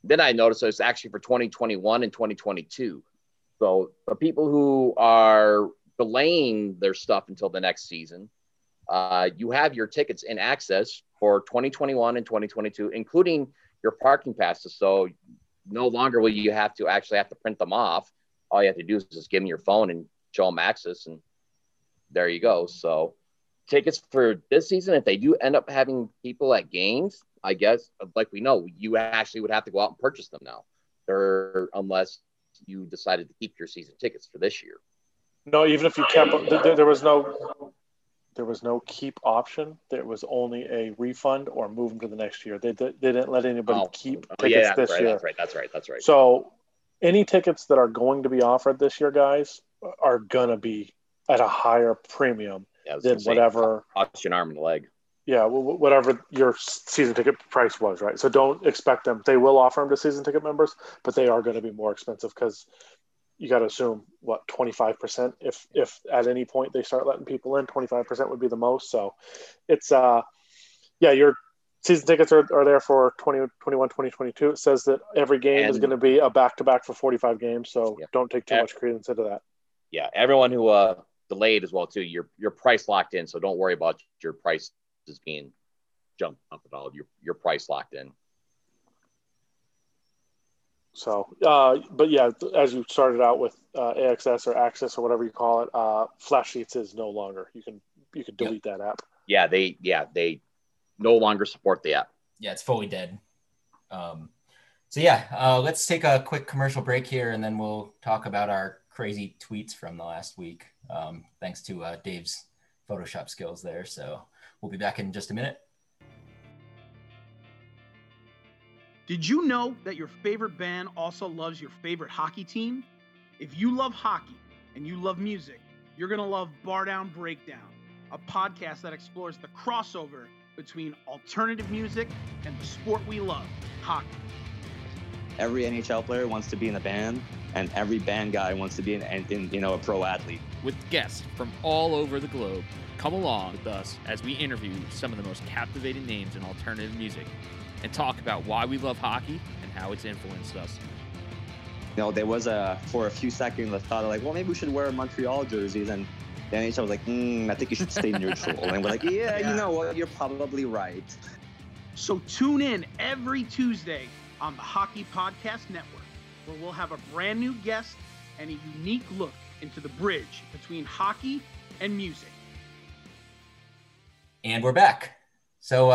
Then I noticed it's actually for 2021 and 2022. So the people who are delaying their stuff until the next season, you have your tickets in access for 2021 and 2022, including your parking passes. So no longer will you have to actually have to print them off. All you have to do is just give them your phone and show them access, and there you go. So tickets for this season, if they do end up having people at games, I guess, like we know, you actually would have to go out and purchase them now, or unless you decided to keep your season tickets for this year. No, even if you kept – there was no keep option. There was only a refund or move them to the next year. They didn't let anybody keep tickets this year. That's right. So any tickets that are going to be offered this year, guys, are going to be at a higher premium than whatever – cost an arm and a leg. Yeah, whatever your season ticket price was, right? So don't expect them. They will offer them to season ticket members, but they are going to be more expensive because – you got to assume, 25%? If at any point they start letting people in, 25% would be the most. So it's, your season tickets are there for 2021, 2022. It says that every game is going to be a back-to-back for 45 games, so don't take too much credence into that. Yeah, everyone who delayed as well, too, your price locked in, so don't worry about your prices being jumped up at all. Your price locked in. So, as you started out with AXS or Access or whatever you call it, Flash Sheets is no longer. You can delete that app. Yeah, they no longer support the app. Yeah, it's fully dead. Let's take a quick commercial break here, and then we'll talk about our crazy tweets from the last week, thanks to Dave's Photoshop skills there. So we'll be back in just a minute. Did you know that your favorite band also loves your favorite hockey team? If you love hockey and you love music, you're going to love Bar Down Breakdown, a podcast that explores the crossover between alternative music and the sport we love, hockey. Every NHL player wants to be in a band, and every band guy wants to be a pro athlete. With guests from all over the globe, come along with us as we interview some of the most captivating names in alternative music and talk about why we love hockey and how it's influenced us. You know, there was for a few seconds, I thought like, well, maybe we should wear Montreal jerseys. And the NHL was like, I think you should stay neutral. And we're like, yeah, you know what? You're probably right. So tune in every Tuesday on the Hockey Podcast Network, where we'll have a brand new guest and a unique look into the bridge between hockey and music. And we're back. So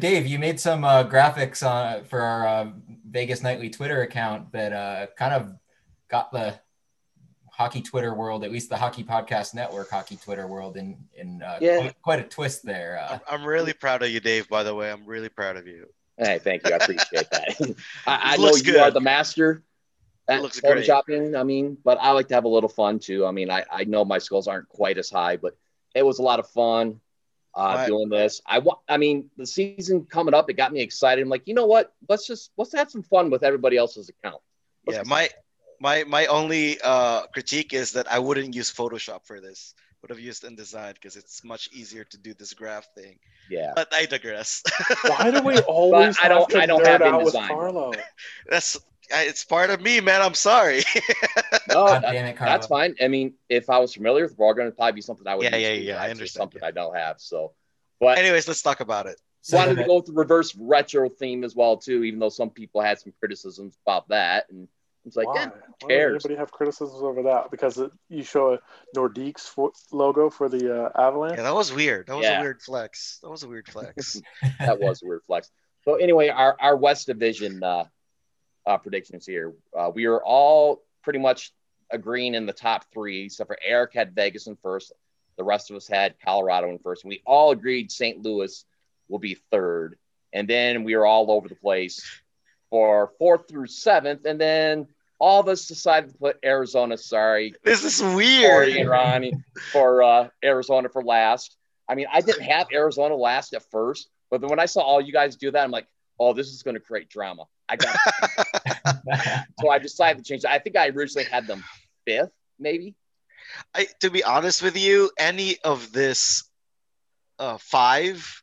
Dave, you made some graphics for our Vegas Nightly Twitter account that kind of got the hockey Twitter world, at least the Hockey Podcast Network hockey Twitter world, quite a twist there. I'm really proud of you, Dave, by the way. I'm really proud of you. Hey, thank you. I appreciate that. I know you are the master. It looks great. Shopping, but I like to have a little fun too. I know my skills aren't quite as high, but it was a lot of fun doing this. The season coming up, it got me excited. I'm like, you know what? Let's have some fun with everybody else's account. My only critique is that I wouldn't use Photoshop for this. Would have used InDesign because it's much easier to do this graph thing. Yeah, but I digress. Why do we always? I don't have InDesign. It's part of me, man. I'm sorry. No, that's fine. If I was familiar with the program, it'd probably be something I would. Yeah. I understand. Something I don't have. So, but anyways, let's talk about it. So wanted to go with the reverse retro theme as well too, even though some people had some criticisms about that. And it's like, why? Who cares? Does anybody have criticisms over that? Because you show a Nordiques logo for the Avalanche. Yeah, that was weird. That was a weird flex. That was a weird flex. So anyway, our West Division. Predictions here. We are all pretty much agreeing in the top three, except for Eric had Vegas in first. The rest of us had Colorado in first. We all agreed St. Louis will be third. And then we were all over the place for fourth through seventh. And then all of us decided to put Arizona. Sorry. This is weird. Corey and Ronnie for Arizona for last. I didn't have Arizona last at first, but then when I saw all you guys do that, I'm like, oh, this is going to create drama. I got it. So I decided to change it. I think I originally had them fifth, maybe. To be honest with you, any of this five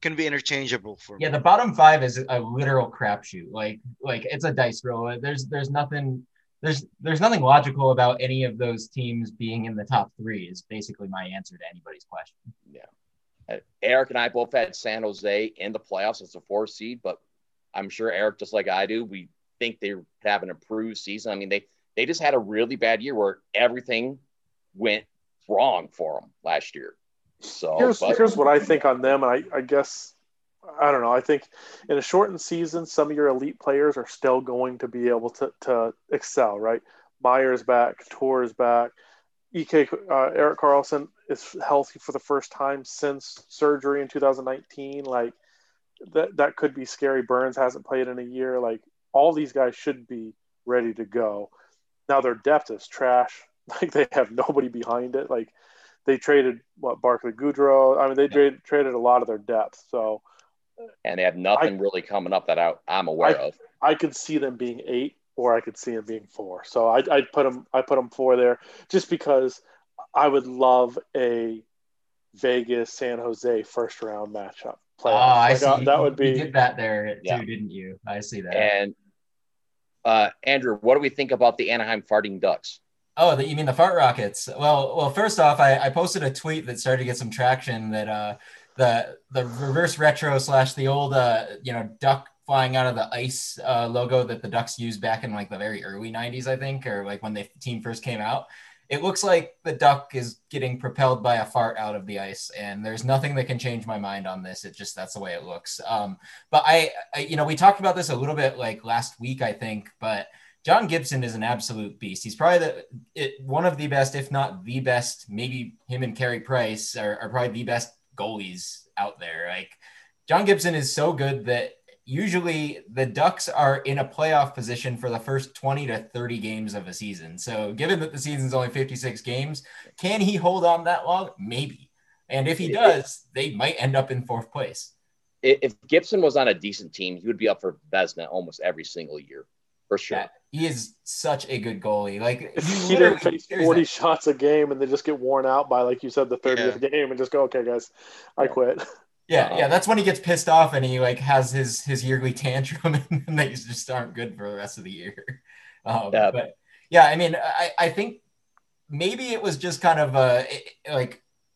can be interchangeable for me. Yeah, the bottom five is a literal crapshoot. Like it's a dice roll. There's nothing logical about any of those teams being in the top three. Is basically my answer to anybody's question. Yeah. Eric and I both had San Jose in the playoffs as a 4 seed, but I'm sure Eric, just like I do, we think they have an improved season. They just had a really bad year where everything went wrong for them last year. So here's what I think on them. And I guess, I don't know. I think in a shortened season, some of your elite players are still going to be able to excel, right? Meyer's back, Tor's back. Erik Karlsson is healthy for the first time since surgery in 2019. Like that could be scary. Burns hasn't played in a year. Like all these guys should be ready to go. Now their depth is trash. Like they have nobody behind it. Like they traded Barclay Goodrow. Traded a lot of their depth. So and they have nothing really coming up that I'm aware of. I could see them being 8. Or I could see him being 4. So I put him 4 there just because I would love a Vegas San Jose first round matchup. Oh, I see. That would be. You did that there too, didn't you? I see that. And Andrew, what do we think about the Anaheim Farting Ducks? Oh, you mean the Fart Rockets? Well. First off, I posted a tweet that started to get some traction that the reverse retro / the old duck flying out of the ice logo that the Ducks used back in the very early 90s, I think, or when the team first came out. It looks like the duck is getting propelled by a fart out of the ice, and there's nothing that can change my mind on this. It just, that's the way it looks. But we talked about this a little bit last week, I think, but John Gibson is an absolute beast. He's probably one of the best, if not the best, maybe him and Carey Price are probably the best goalies out there. Like, John Gibson is so good that usually the Ducks are in a playoff position for the first 20 to 30 games of a season. So given that the season's only 56 games, can he hold on that long? Maybe. And if he does, they might end up in fourth place. If Gibson was on a decent team, he would be up for Vezina almost every single year, for sure. Yeah, he is such a good goalie. Like, he didn't face 40 shots a game and they just get worn out by, like you said, the 30th game and just go, okay, guys, I quit. Yeah, yeah, that's when he gets pissed off and he like has his yearly tantrum and they just aren't good for the rest of the year. But yeah, I mean, I think maybe it was just kind of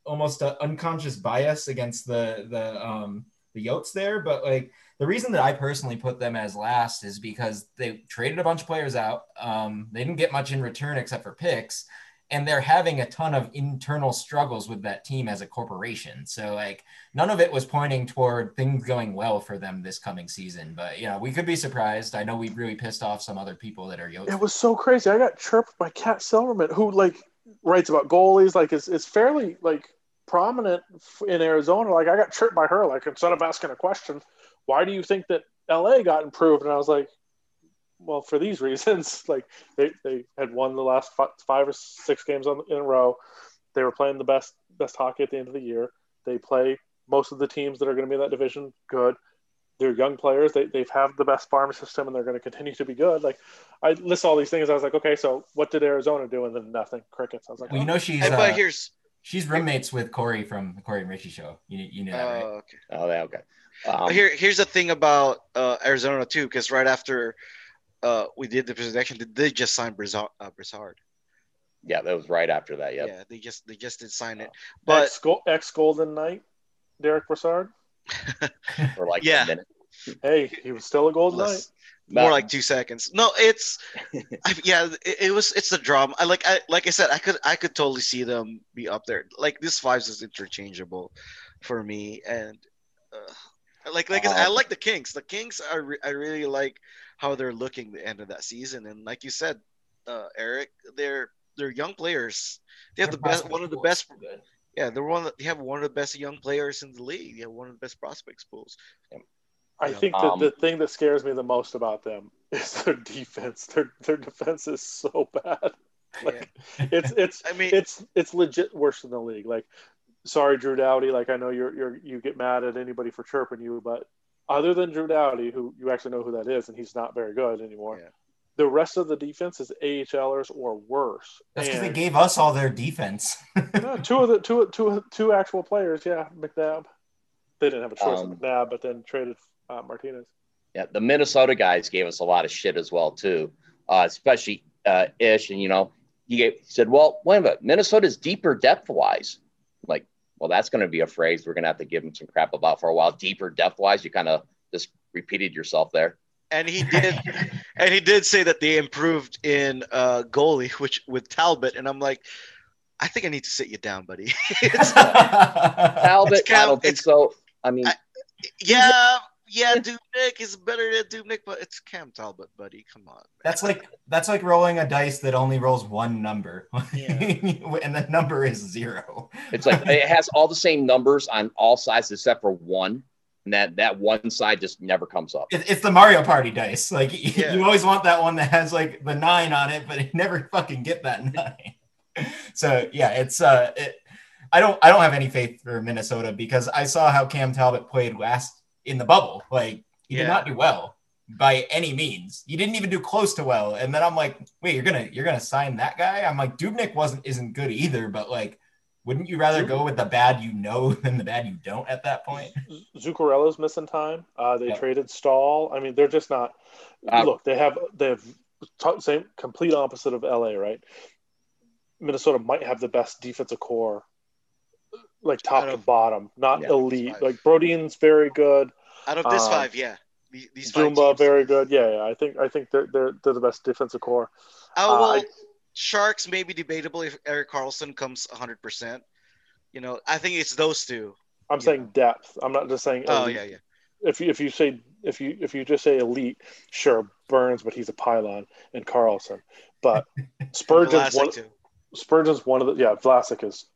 almost an unconscious bias against the Yotes there, but like the reason that I personally put them as last is because they traded a bunch of players out. They didn't get much in return except for picks, and they're having a ton of internal struggles with that team as a corporation. So like none of it was pointing toward things going well for them this coming season, but you know, we could be surprised. I know we really pissed off some other people that are Yotes. It was so crazy. I got chirped by Kat Silverman, who like writes about goalies. Like it's fairly like prominent in Arizona. Like I got chirped by her, like, instead of asking a question, why do you think that LA got improved? And I was like, well, for these reasons. Like they had won the last 5 or 6 games in a row. They were playing the best hockey at the end of the year. They play most of the teams that are going to be in that division good. They're young players. They've have the best farm system, and they're going to continue to be good. Like I list all these things. I was like, okay, so what did Arizona do? And then nothing. Crickets. I was like, well, you know, she's roommates with Corey from the Corey and Richie show. You knew that, right? Okay. Oh, yeah, okay. Here's the thing about Arizona too, because right after we did the presentation, they just signed Broussard. Yeah, that was right after that. Yeah. Yeah, they just did sign it. But ex-Golden Knight, Derek Broussard. For like a minute. Hey, he was still a Golden Knight. More like 2 seconds. No, it's the drama. Like I said, I could totally see them be up there. Like this 5s is interchangeable for me, and I like the Kings. The Kings are I really like how they're looking the end of that season, and like you said, Eric, they're young players. They have one of the best. Yeah, they have one of the best young players in the league. They have one of the best prospects pools. I think that the thing that scares me the most about them is their defense. Their defense is so bad. Like, yeah. It's I mean, it's legit worse than the league. Like, sorry, Drew Doughty. Like, I know you get mad at anybody for chirping you, but other than Drew Doughty, who you actually know who that is, and he's not very good anymore. Yeah. The rest of the defense is AHLers or worse. That's because they gave us all their defense. No, two actual players. Yeah, McNabb. They didn't have a choice of McNabb, but then traded Martinez. Yeah, the Minnesota guys gave us a lot of shit as well too, especially Ish. And you know, he said, "Well, wait a minute, Minnesota's deeper depth wise." Like, well, that's going to be a phrase we're going to have to give him some crap about for a while. Deeper depth wise, you kind of just repeated yourself there. And he did, say that they improved in goalie, which with Talbot. And I'm like, I think I need to sit you down, buddy. Talbot, I don't think so. I mean, Dubnyk is better than Dubnyk, but it's Cam Talbot, buddy. Come on, man. That's like rolling a dice that only rolls one number, and the number is 0. It's like it has all the same numbers on all sides except for one. And that one side just never comes up. It's the Mario Party dice. Like you always want that one that has like the 9 on it, but you never fucking get that 9. So yeah, it's I don't have any faith for Minnesota because I saw how Cam Talbot played last in the bubble. Like he did not do well by any means. He didn't even do close to well. And then I'm like, wait, you're gonna sign that guy? I'm like, Dubnyk isn't good either, but like, wouldn't you rather go with the bad you know than the bad you don't at that point? Zuccarello's missing time. They traded Stahl. I mean, they're just not. Look, they have same complete opposite of LA, right? Minnesota might have the best defensive core, like top to bottom, not elite. Like Brodeen's very good. Out of this 5, these Zumba very good. Yeah. I think they're the best defensive core. Sharks may be debatable if Erik Karlsson comes 100%. You know, I think it's those two. I'm saying depth. I'm not just saying. If you say if you just say elite, sure, Burns, but he's a pylon, and Karlsson. But Spurgeon's one of the Vlasic is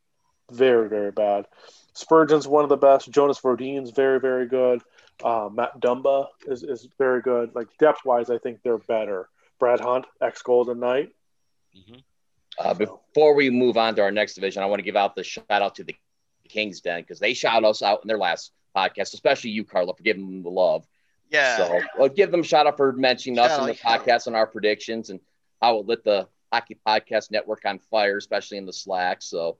very, very bad. Spurgeon's one of the best. Jonas Rodin's very, very good. Matt Dumba is very good. Like, depth-wise, I think they're better. Brad Hunt, ex-Golden Knight. Mm-hmm. Before we move on to our next division, I want to give out the shout-out to the Kings Den, because they shout us out in their last podcast, especially you, Carlo, for giving them the love. Yeah. So well, give them a shout-out for mentioning us in the podcast and our predictions and how it lit the Hockey Podcast Network on fire, especially in the Slack. So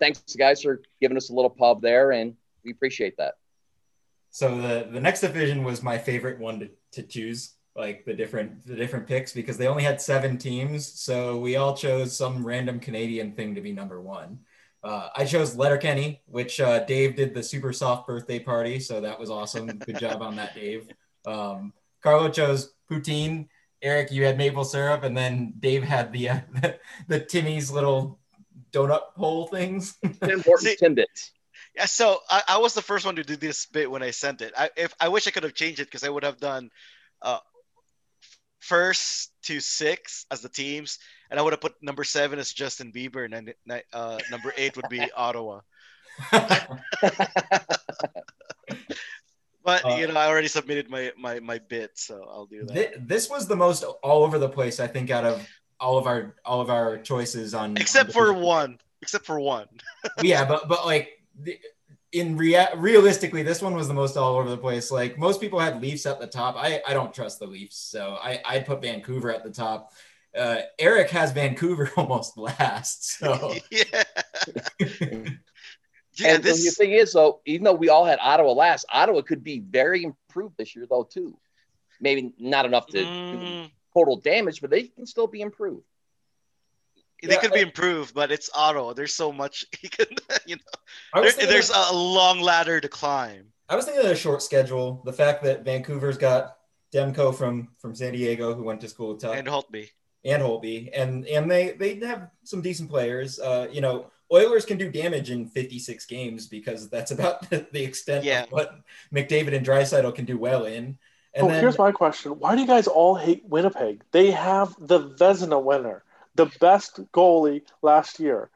thanks, guys, for giving us a little pub there, and we appreciate that. So the next division was my favorite one to choose, like the different picks, because they only had 7 teams. So we all chose some random Canadian thing to be number one. I chose Letterkenny, which Dave did the super soft birthday party. So that was awesome. Good job on that, Dave. Carlo chose poutine. Eric, you had maple syrup. And then Dave had the Timmy's little donut hole things. Tim Hortons Timbits. Yeah, so I was the first one to do this bit when I sent it. I wish I could have changed it, because I would have done first to 6 as the teams, and I would have put number 7 as Justin Bieber, and then number 8 would be Ottawa. But I already submitted my bit, so I'll do that. This was the most all over the place, I think, out of all of our choices on except for one. Yeah, but like. Realistically, this one was the most all over the place. Like, most people had Leafs at the top. I don't trust the Leafs, so I put Vancouver at the top. Eric has Vancouver almost last. So yeah. And the thing is, though, even though we all had Ottawa last, Ottawa could be very improved this year, though, too. Maybe not enough to do total damage, but they can still be improved. They could be improved, but it's Ottawa. There's so much there's a long ladder to climb. I was thinking of a short schedule. The fact that Vancouver's got Demko from San Diego, who went to school with Tuck. And Holtby. And they have some decent players. Oilers can do damage in 56 games, because that's about the extent of what McDavid and Draisaitl can do well in. And here's my question. Why do you guys all hate Winnipeg? They have the Vezina winner, the best goalie last year.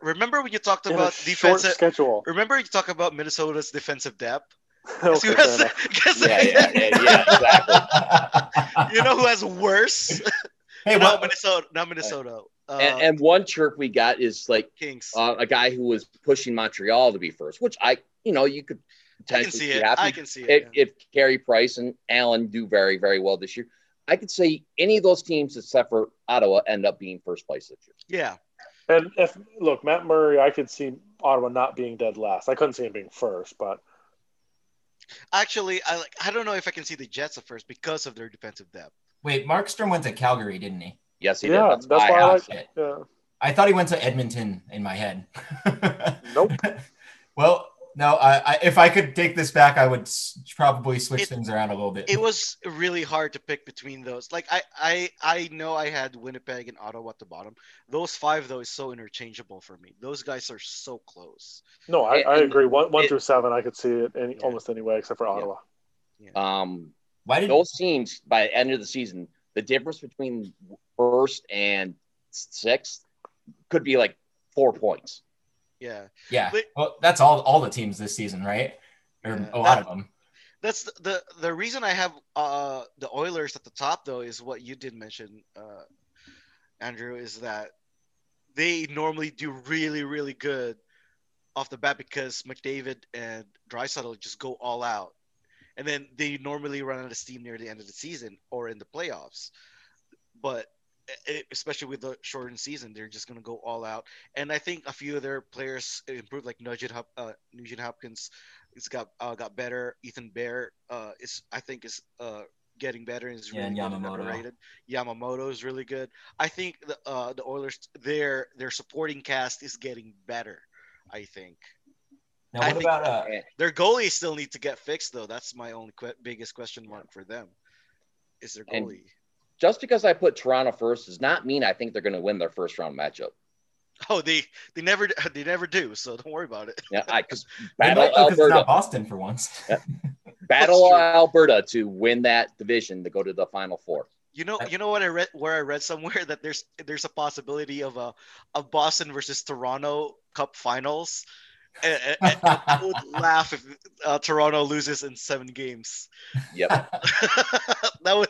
Remember when you talked about defensive schedule? Remember you talked about Minnesota's defensive depth? Okay, exactly. You know who has worse? Hey, well, Minnesota. And one chirp we got is like Kings, a guy who was pushing Montreal to be first, which you could potentially see happen. I can see it. If Carey Price and Allen do very, very well this year, I could say any of those teams except for Ottawa end up being first place this year. Yeah. And Matt Murray, I could see Ottawa not being dead last. I couldn't see him being first, but actually, I don't know if I can see the Jets at first because of their defensive depth. Wait, Markstrom went to Calgary, didn't he? Yes, he did. That's why I like it. Yeah. I thought he went to Edmonton in my head. Nope. Well, no, if I could take this back, I would probably switch things around a little bit. It was really hard to pick between those. Like, I know I had Winnipeg and Ottawa at the bottom. Those 5, though, is so interchangeable for me. Those guys are so close. No, I agree. One through 7, I could see it almost any way except for Ottawa. Yeah. Why did those teams, by the end of the season, the difference between 1st and 6th could be like 4 points. Yeah. Yeah. Well, that's all the teams this season, right? Or a lot of them. That's the reason I have the Oilers at the top, though, is what you did mention, Andrew, is that they normally do really, really good off the bat because McDavid and Draisaitl just go all out. And then they normally run out of steam near the end of the season or in the playoffs. But especially with the shortened season, they're just going to go all out. And I think a few of their players improved, like Nugent Hopkins has got better. Ethan Bear is getting better and is really underrated. Yamamoto is really good. I think the Oilers, their supporting cast is getting better, I think. Now, what about their goalie still need to get fixed, though. That's my only biggest question mark for them is their goalie. Just because I put Toronto first does not mean I think they're going to win their first round matchup. Oh, they never do. So don't worry about it. Yeah, because it's not Boston for once. Yeah. Battle Alberta to win that division to go to the Final Four. You know what I read, where I read somewhere that there's a possibility of a Boston versus Toronto Cup Finals. I would laugh if Toronto loses in 7 games. Yep. That would.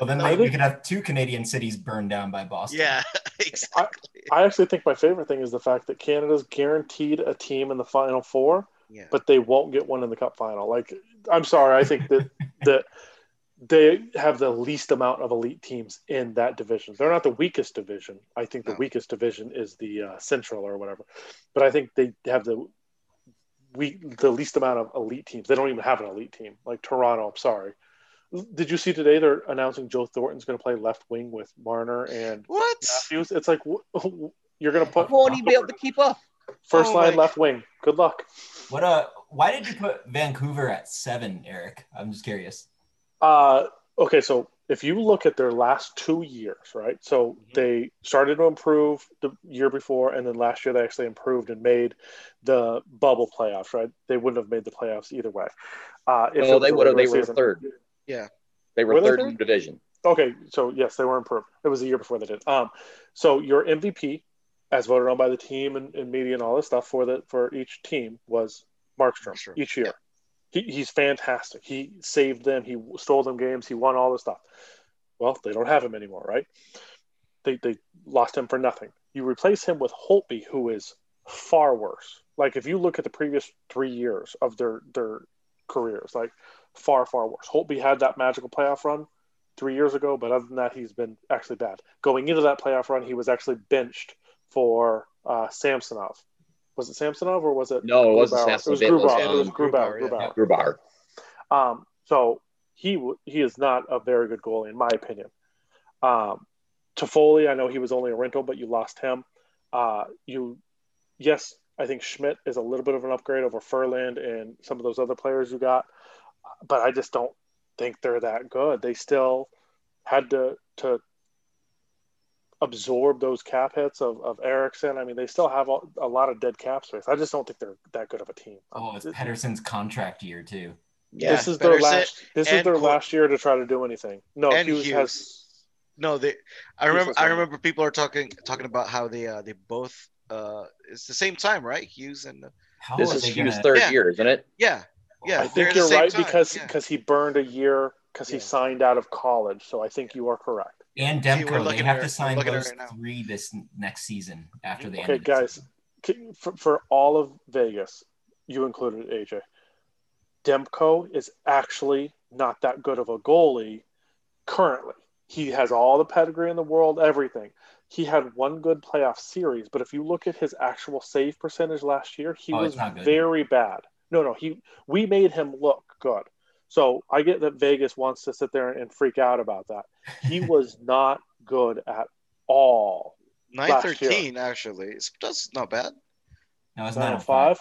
Well, then maybe we could have 2 Canadian cities burned down by Boston. Yeah, exactly. I actually think my favorite thing is the fact that Canada's guaranteed a team in the Final Four, yeah, but they won't get one in the Cup Final. Like, I'm sorry, I think that that they have the least amount of elite teams in that division. They're not the weakest division. I think the weakest division is the Central or whatever, but I think they have the least amount of elite teams. They don't even have an elite team. Like Toronto, I'm sorry. Did you see today they're announcing Joe Thornton's going to play left wing with Marner and Matthews? It's like, you're going to put... Won't he be able to keep up? First line left wing. Good luck. Why did you put Vancouver at 7, Eric? I'm just curious. Okay, so if you look at their last 2 years, right? So they started to improve the year before, and then last year they actually improved and made the bubble playoffs, right? They wouldn't have made the playoffs either way. They were third. Yeah. They were third in the division. Okay, so yes, they were improved. It was the year before they did. So your MVP, as voted on by the team and media and all this stuff for each team, was Markstrom each year. Yeah. He's fantastic. He saved them. He stole them games. He won all this stuff. Well, they don't have him anymore, right? They lost him for nothing. You replace him with Holtby, who is far worse. Like, if you look at the previous 3 years of their careers, like, far, far worse. Holtby had that magical playoff run 3 years ago, but other than that, he's been actually bad. Going into that playoff run, he was actually benched for Samsonov. Was it Samsonov or was it? No, it wasn't Samsonov. It was Grubauer. Yeah. So he is not a very good goalie, in my opinion. Toffoli, I know he was only a rental, but you lost him. Yes, I think Schmidt is a little bit of an upgrade over Furland and some of those other players you got, but I just don't think they're that good. They still had to absorb those cap hits of Erickson. I mean, they still have a lot of dead cap space. I just don't think they're that good of a team. Oh, it's Pettersson's contract year too. Yeah, this is their last. Last year to try to do anything. No, and Hughes has. No, they. I remember people are talking about how they both. It's the same time, right? Hughes and. This is Hughes' third year, isn't it? Yeah, yeah. I think you're right because he burned a year because he signed out of college. So I think you are correct. And Demko, they have to sign those 3 this next season after the end. Okay, guys, for all of Vegas, you included AJ, Demko is actually not that good of a goalie currently. He has all the pedigree in the world, everything. He had one good playoff series, but if you look at his actual save percentage last year, he was very bad. No, we made him look good. So I get that Vegas wants to sit there and freak out about that. He was not good at all. 9-13, actually. That's not bad. No, it's 9-5.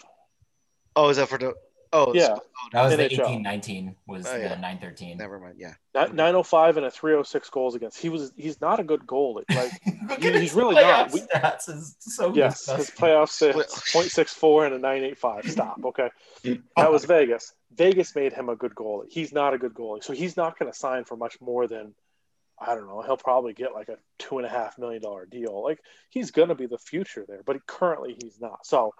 Oh, is that for the? Oh, yeah. That was the 18-19 was the 9-13. Never mind. Yeah. 905 and a 306 goals against. He's not a good goalie. Like he's really not. That's so yes. Disgusting. His playoffs is 0.64 and a 985. Stop. Okay. That was Vegas. Vegas made him a good goalie. He's not a good goalie, so he's not going to sign for much more than, I don't know. He'll probably get like a $2.5 million deal. Like he's going to be the future there, but currently he's not. So.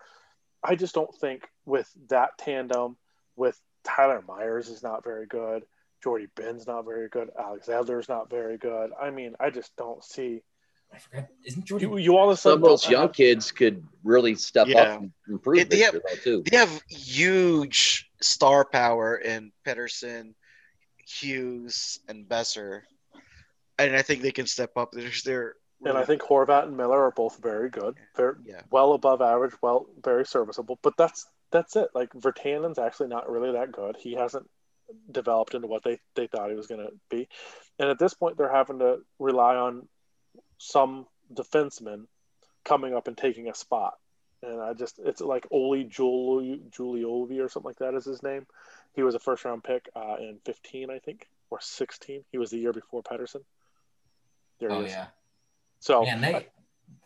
I just don't think with that tandem, with Tyler Myers is not very good, Jordy Benn's not very good, Alex Adler's not very good. I mean, I just don't see. I forgot. Isn't Jordy? You all of a sudden some of those young kids could really step up and improve. They have huge star power in Pettersson, Hughes, and Besser, and I think they can step up. And I think Horvat and Miller are both very good. They're well above average, very serviceable. But that's it. Like Vertanen's actually not really that good. He hasn't developed into what they thought he was going to be. And at this point, they're having to rely on some defenseman coming up and taking a spot. And it's like Ole Juliovi or something like that is his name. He was a first-round pick in 15, I think, or 16. He was the year before Pettersson. There he is. Yeah. So man,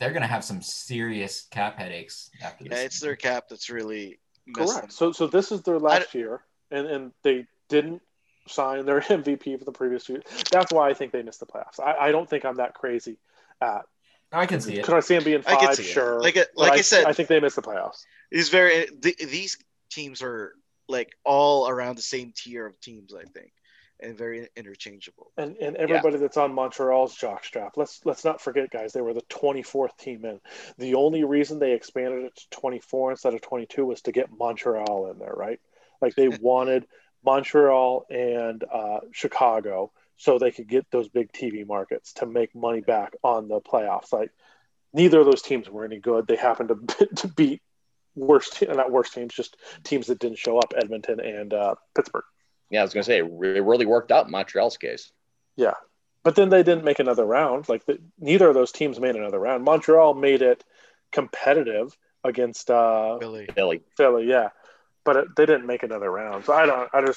they're going to have some serious cap headaches after this. Yeah, it's their cap that's really messing. Correct. So this is their last year, and they didn't sign their MVP for the previous year. That's why I think they missed the playoffs. I don't think I'm that crazy. I can see it. Could I see him being 5? I can see sure. It. Like I said, I think they missed the playoffs. It's very these teams are like all around the same tier of teams, I think, and very interchangeable. And everybody that's on Montreal's jockstrap. Let's not forget, guys, they were the 24th team in. The only reason they expanded it to 24 instead of 22 was to get Montreal in there, right? Like they wanted Montreal and Chicago so they could get those big TV markets to make money back on the playoffs. Like neither of those teams were any good. They happened to beat not worse teams, just teams that didn't show up, Edmonton and Pittsburgh. Yeah, I was going to say, it really worked out in Montreal's case. Yeah. But then they didn't make another round. Like neither of those teams made another round. Montreal made it competitive against Philly. Yeah. But they didn't make another round. So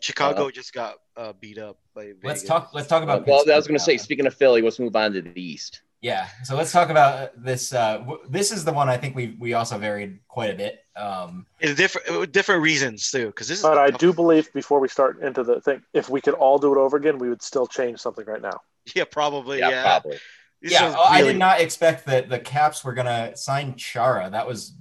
Chicago just got beat up by Vegas. Let's talk about Pittsburgh. Well, I was going to say, speaking of Philly, let's move on to the East. Yeah. So let's talk about this. This is the one I think we also varied quite a bit. Different reasons too. But I do believe before we start into the thing, if we could all do it over again, we would still change something right now. Yeah, probably. Yeah. I did not expect that the Caps were going to sign Chara. That was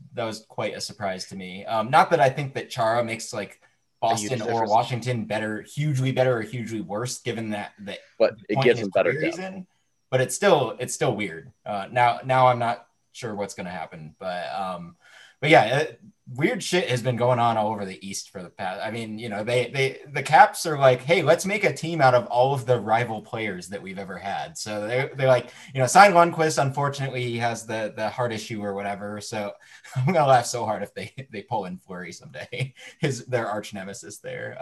quite a surprise to me. Not that I think that Chara makes like Boston or Washington hugely better or hugely worse, given that but it gives them better reason. But it's still weird. Now I'm not sure what's going to happen, but yeah, weird shit has been going on all over the East for the past. I mean, you know, the Caps are like, hey, let's make a team out of all of the rival players that we've ever had. So they're like, you know, sign Lundqvist. Unfortunately, he has the heart issue or whatever. So I'm gonna laugh so hard if they pull in Fleury someday, their arch nemesis there.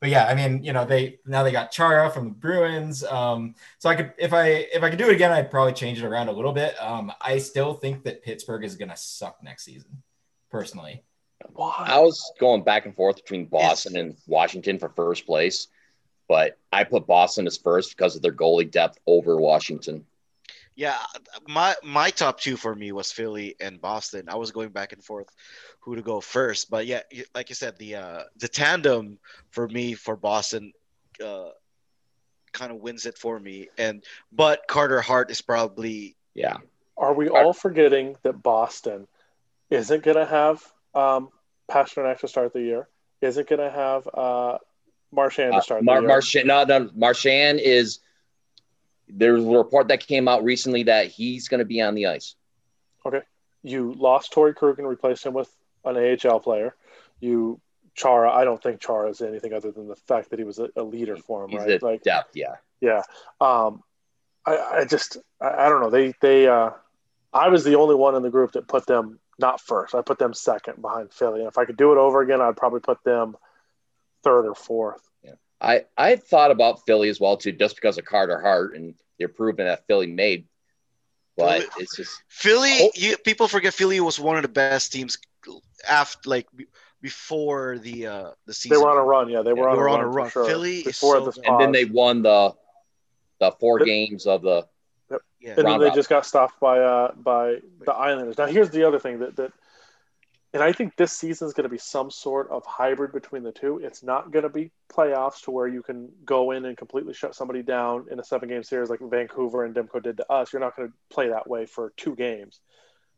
But yeah, I mean, you know, they got Chara from the Bruins. So I could if I could do it again, I'd probably change it around a little bit. I still think that Pittsburgh is gonna suck next season. Personally, I was going back and forth between Boston and Washington for first place, but I put Boston as first because of their goalie depth over Washington. Yeah, my top two for me was Philly and Boston. I was going back and forth who to go first, but yeah, like you said, the tandem for me for Boston kind of wins it for me, but Carter Hart is probably Are we all forgetting that Boston isn't going to have Pasternak to start the year? Isn't going to have Marchand to start the year? Marchand is – there's a report that came out recently that he's going to be on the ice. Okay. You lost Torrey Krug and replaced him with an AHL player. Chara – I don't think Chara is anything other than the fact that he was a leader for him, right? Depth, yeah. Yeah. I just – I don't know. They I was the only one in the group that put them – not first. I put them second behind Philly. And if I could do it over again, I'd probably put them third or fourth. Yeah. I thought about Philly as well, too, just because of Carter Hart and the improvement that Philly made. But it's just – people forget Philly was one of the best teams before the season. They were on a run, yeah. They were on a run. Sure. Philly before is so – and then they won the four games of the – Yeah. And then they just got stopped by the Islanders. Now, here's the other thing that and I think this season is going to be some sort of hybrid between the two. It's not going to be playoffs to where you can go in and completely shut somebody down in a 7-game series like Vancouver and Demko did to us. You're not going to play that way for 2 games.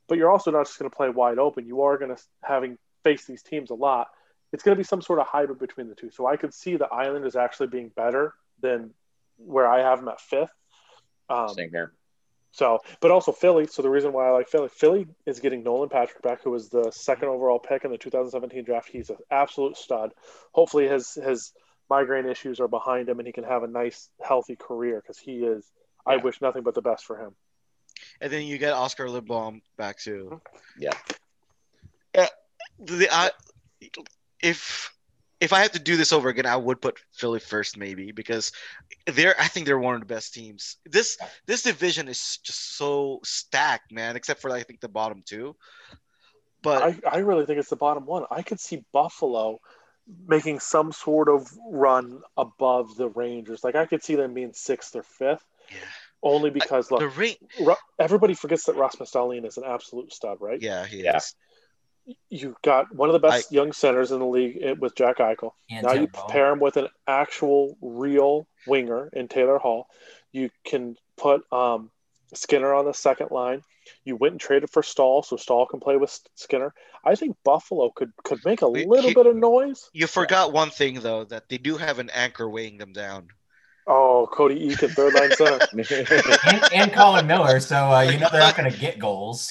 But you're also not just going to play wide open. You are going to, having faced these teams a lot, it's going to be some sort of hybrid between the two. So I could see the Islanders actually being better than where I have them at 5th. Same here. So, but also Philly. So the reason why I like Philly is getting Nolan Patrick back, who was the 2nd overall pick in the 2017 draft. He's an absolute stud. Hopefully his migraine issues are behind him and he can have a nice, healthy career because he is, I wish nothing but the best for him. And then you get Oscar Lindblom back too. Yeah. If I had to do this over again, I would put Philly first, maybe, because I think they're one of the best teams. This division is just so stacked, man. Except for I think the bottom 2, but I really think it's the bottom 1. I could see Buffalo making some sort of run above the Rangers. Like I could see them being 6th or 5th, only because look, everybody forgets that Rasmus Dahlin is an absolute stud, right? Yeah, he is. You've got one of the best young centers in the league with Jack Eichel. Now you pair him with an actual real winger in Taylor Hall. You can put Skinner on the second line. You went and traded for Stahl, so Stahl can play with Skinner. I think Buffalo could make a little bit of noise. You forgot one thing, though, that they do have an anchor weighing them down. Oh, Cody Eakin, third line center. and Colin Miller, so you know they're not going to get goals.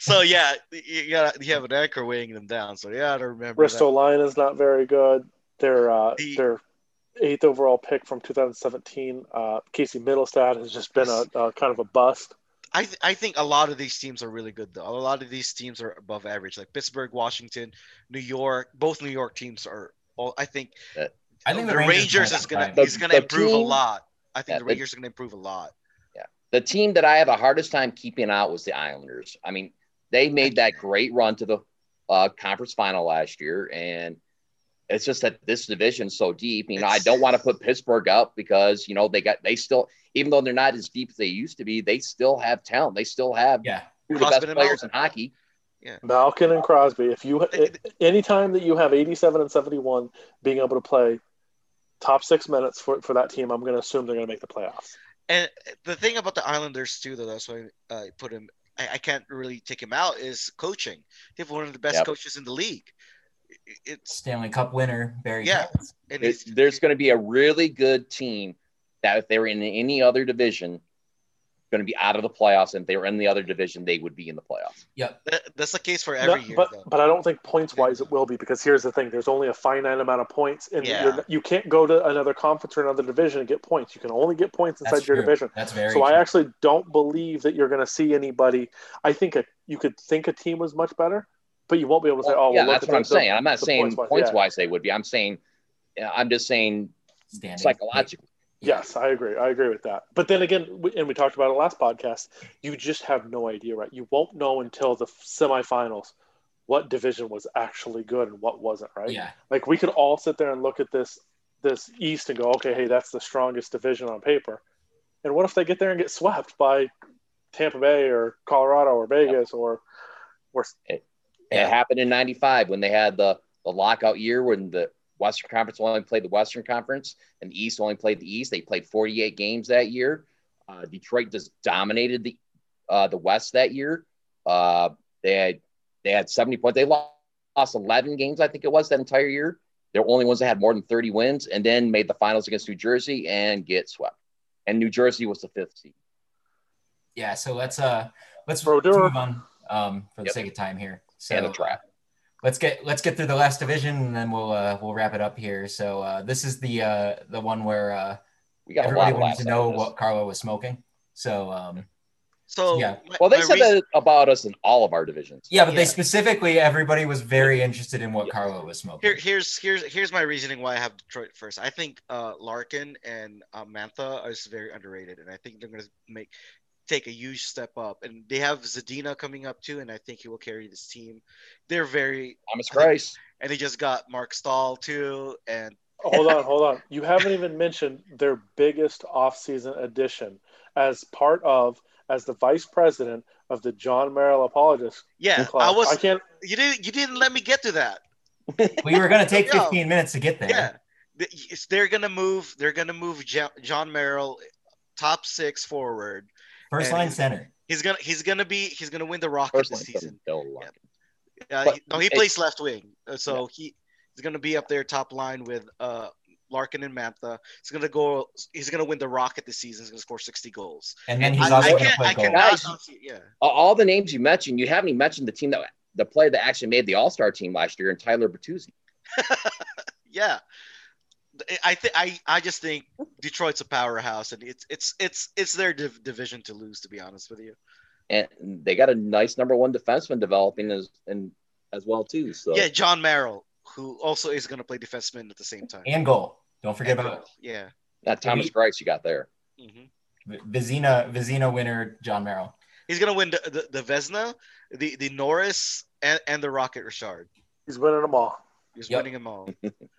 So, you have an anchor weighing them down. So, yeah, I remember Bristol that. Line is not very good. Their 8th overall pick from 2017, Casey Middlestad, has just been a kind of a bust. I think a lot of these teams are really good, though. A lot of these teams are above average, like Pittsburgh, Washington, New York. Both New York teams are all, I think. I think the Rangers is going to improve a lot. I think the Rangers are going to improve a lot. Yeah. The team that I have the hardest time keeping out was the Islanders. I mean, they made that great run to the conference final last year, and it's just that this division is so deep. You know, I don't want to put Pittsburgh up because, you know, they still, even though they're not as deep as they used to be, they still have talent. They still have two of the best players in hockey. Yeah. Malkin and Crosby. If you any time that you have 87 and 71 being able to play top 6 minutes for that team, I'm going to assume they're going to make the playoffs. And the thing about the Islanders too, though, that's why I put him. I can't really take him out. Is coaching. They have one of the best coaches in the league. It's Stanley Cup winner Barry. Yeah, there's going to be a really good team that if they were in any other division, going to be out of the playoffs. And if they were in the other division, they would be in the playoffs. Yeah, that's the case for every year. But I don't think points wise it will be, because here's the thing: there's only a finite amount of points, and you can't go to another conference or another division and get points. You can only get points inside your division. That's very true. I actually don't believe that you're going to see anybody. I think you could think a team was much better, but you won't be able to say, "Oh, well, that's what I'm saying." I'm not saying points wise they would be. I'm saying, I'm just saying, psychologically. Yes, I agree. I agree with that. But then again, and we talked about it last podcast, you just have no idea, right? You won't know until the semifinals what division was actually good and what wasn't, right? Yeah. Like, we could all sit there and look at this East and go, okay, hey, that's the strongest division on paper. And what if they get there and get swept by Tampa Bay or Colorado or Vegas or it happened in 95 when they had the lockout year when the Western Conference only played the Western Conference, and the East only played the East. They played 48 games that year. Detroit just dominated the West that year. They had 70 points. They lost 11 games, I think it was, that entire year. They're only ones that had more than 30 wins, and then made the finals against New Jersey and get swept. And New Jersey was the 5th seed. Yeah, so let's move on for the sake of time here. So, and the draft. Let's get through the last division, and then we'll wrap it up here. So this is the one where we got everybody wanted to know what Carlo was smoking. So yeah. Well, they said that about us in all of our divisions. Yeah, but they specifically, everybody was very interested in what Carlo was smoking. Here's my reasoning why I have Detroit first. I think Larkin and Mantha are very underrated, and I think they're going to take a huge step up, and they have Zadina coming up too, and I think he will carry this team. They're very Thomas Christ, and they just got Mark Stahl too. And hold on, you haven't even mentioned their biggest offseason addition as the vice president of the John Merrill Apologists. Yeah, club. I can't. You didn't let me get to that. We were going to take 15 minutes to get there. Yeah, they're going to move. They're going to move John Merrill, top 6 forward. First line center. He's gonna win the Rocket this season. He plays left wing, so he's gonna be up there top line with Larkin and Mantha. He's gonna win the Rocket this season. He's gonna score 60 goals. And then he's also gonna play goal. Guys, all the names you mentioned, you haven't even mentioned the player that actually made the All-Star team last year, and Tyler Bertuzzi. Yeah. I just think Detroit's a powerhouse, and it's their division to lose, to be honest with you. And they got a nice number 1 defenseman developing as well too. So yeah, John Merrill, who also is going to play defenseman at the same time, and goal. Don't forget about it. Yeah, that Thomas Grice you got there. Mm-hmm. Vezina winner John Merrill. He's going to win the Vezina, the Norris, and the Rocket Richard. He's winning them all. He's winning them all.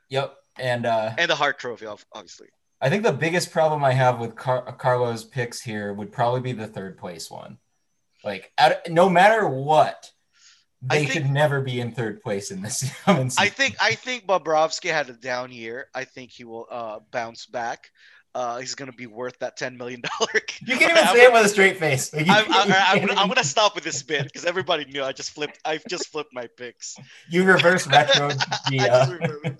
Yep. And the Hart Trophy, obviously. I think the biggest problem I have with Carlo's picks here would probably be the third place one. Like, no matter what, They should never be in third place in this. I think Bobrovsky had a down year. I think he will bounce back. He's going to be worth that $10 million. You can't even say it with a straight face. Like, I'm going to stop with this bit because everybody knew I just flipped my picks. You reverse retro. The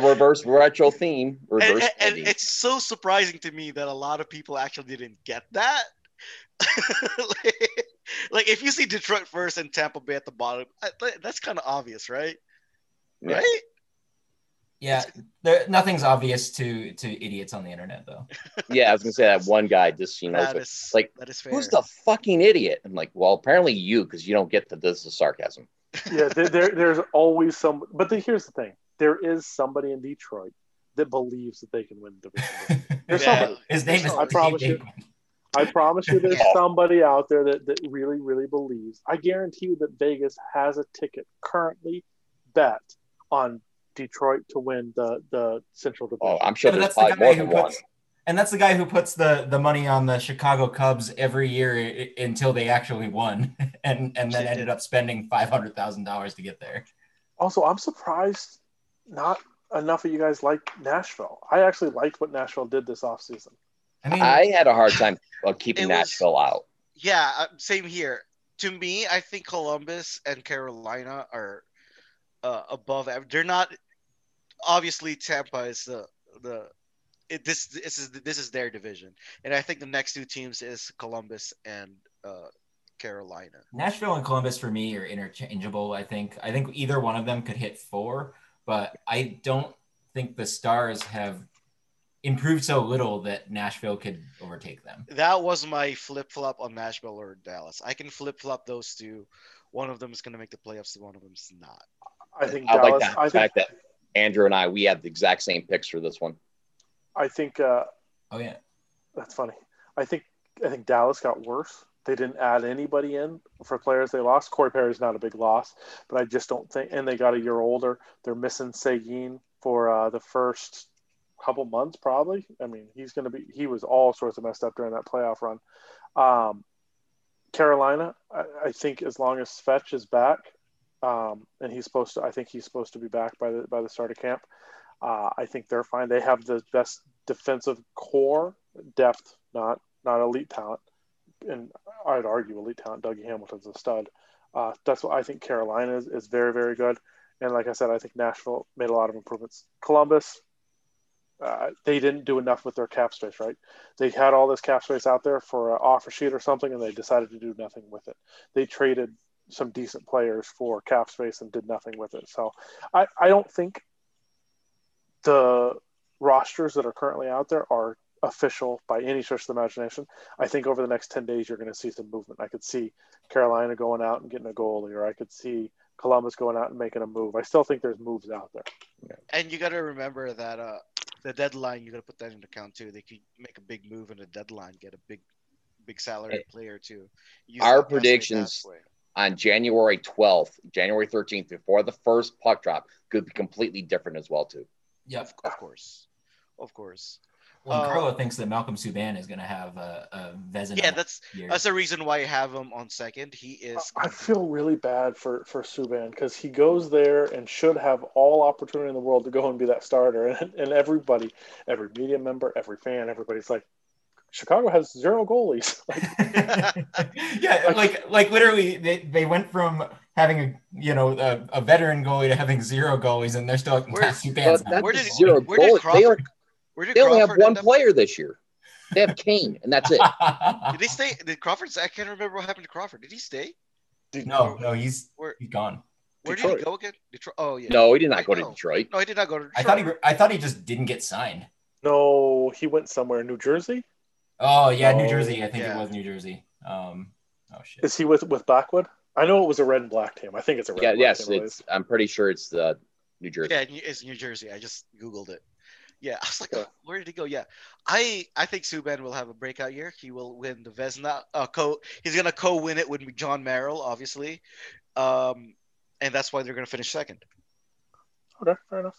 reverse retro theme. And it's so surprising to me that a lot of people actually didn't get that. Like if you see Detroit first and Tampa Bay at the bottom, that's kind of obvious, right? Yeah. Right? Yeah, nothing's obvious to idiots on the internet, though. Yeah, I was gonna say that one guy just, you know, that is fair. Who's the fucking idiot? I'm like, well, apparently you, because you don't get that this is sarcasm. Yeah, there's always some. But here's the thing: there is somebody in Detroit that believes that they can win the division. There's somebody. His name is. I promise you, there's somebody out there that really, really believes. I guarantee you that Vegas has a ticket currently bet on Detroit to win the Central Division. Oh, I'm sure there's probably more than one. And that's the guy who puts the money on the Chicago Cubs every year until they actually won, and then ended up spending $500,000 to get there. Also, I'm surprised not enough of you guys like Nashville. I actually liked what Nashville did this offseason. I mean, I had a hard time keeping Nashville out. Yeah, same here. To me, I think Columbus and Carolina are above. They're not. Obviously, Tampa is this is their division, and I think the next two teams is Columbus and Carolina. Nashville and Columbus for me are interchangeable. I think either one of them could hit 4, but I don't think the Stars have improved so little that Nashville could overtake them. That was my flip-flop on Nashville or Dallas. I can flip-flop those two. One of them is going to make the playoffs, one of them is not. I think Dallas, like that. Fact that Andrew and we had the exact same picks for this one. I think oh yeah. That's funny. I think Dallas got worse. They didn't add anybody in for players they lost. Corey Perry's not a big loss, but I just don't think – and they got a year older. They're missing Seguin for the first couple months probably. I mean, he was all sorts of messed up during that playoff run. Carolina, I think as long as Fetch is back, and he's supposed to be back by the start of camp. I think they're fine. They have the best defensive core depth, not elite talent. And I'd argue elite talent. Dougie Hamilton's a stud. That's what I think. Carolina is very, very good. And like I said, I think Nashville made a lot of improvements. Columbus, they didn't do enough with their cap space, right? They had all this cap space out there for an offer sheet or something, and they decided to do nothing with it. They traded some decent players for cap space and did nothing with it. So I don't think the rosters that are currently out there are official by any stretch of the imagination. I think over the next 10 days, you're going to see some movement. I could see Carolina going out and getting a goalie, or I could see Columbus going out and making a move. I still think there's moves out there. Yeah. And you got to remember that the deadline, you got to put that into account too. They could make a big move in the deadline, get a big salary player too. Our predictions on January 12th, January 13th, before the first puck drop, could be completely different as well too. Yeah, of course. When Carlo thinks that Malcolm Subban is going to have a Vezina. Yeah, that's the reason why you have him on second. He is. I feel really bad for Subban because he goes there and should have all opportunity in the world to go and be that starter. And everybody, every media member, every fan, everybody's like, Chicago has 0 goalies. Yeah, like literally, they went from having a veteran goalie to having 0 goalies, and they're still like, They only have one player this year. They have Kane, and that's it. Did he stay? Did Crawford? I can't remember what happened to Crawford. Did he stay? No, he's gone. Where Detroit. Did he go again? Detroit. Oh yeah. No, he did not go to Detroit. No, he did not go to Detroit. I thought he just didn't get signed. No, he went somewhere. New Jersey. Oh yeah, New Jersey. I think it was New Jersey. Oh shit. Is he with Blackwood? I know it was a red and black team. I think it's a red. Yeah. Yes. Team I'm pretty sure it's the New Jersey. Yeah, it's New Jersey. I just googled it. Yeah, I was like, where did he go? Yeah, I think Subban will have a breakout year. He will win the Vezina. He's gonna co-win it with John Merrill, obviously, and that's why they're gonna finish second. Okay, fair enough.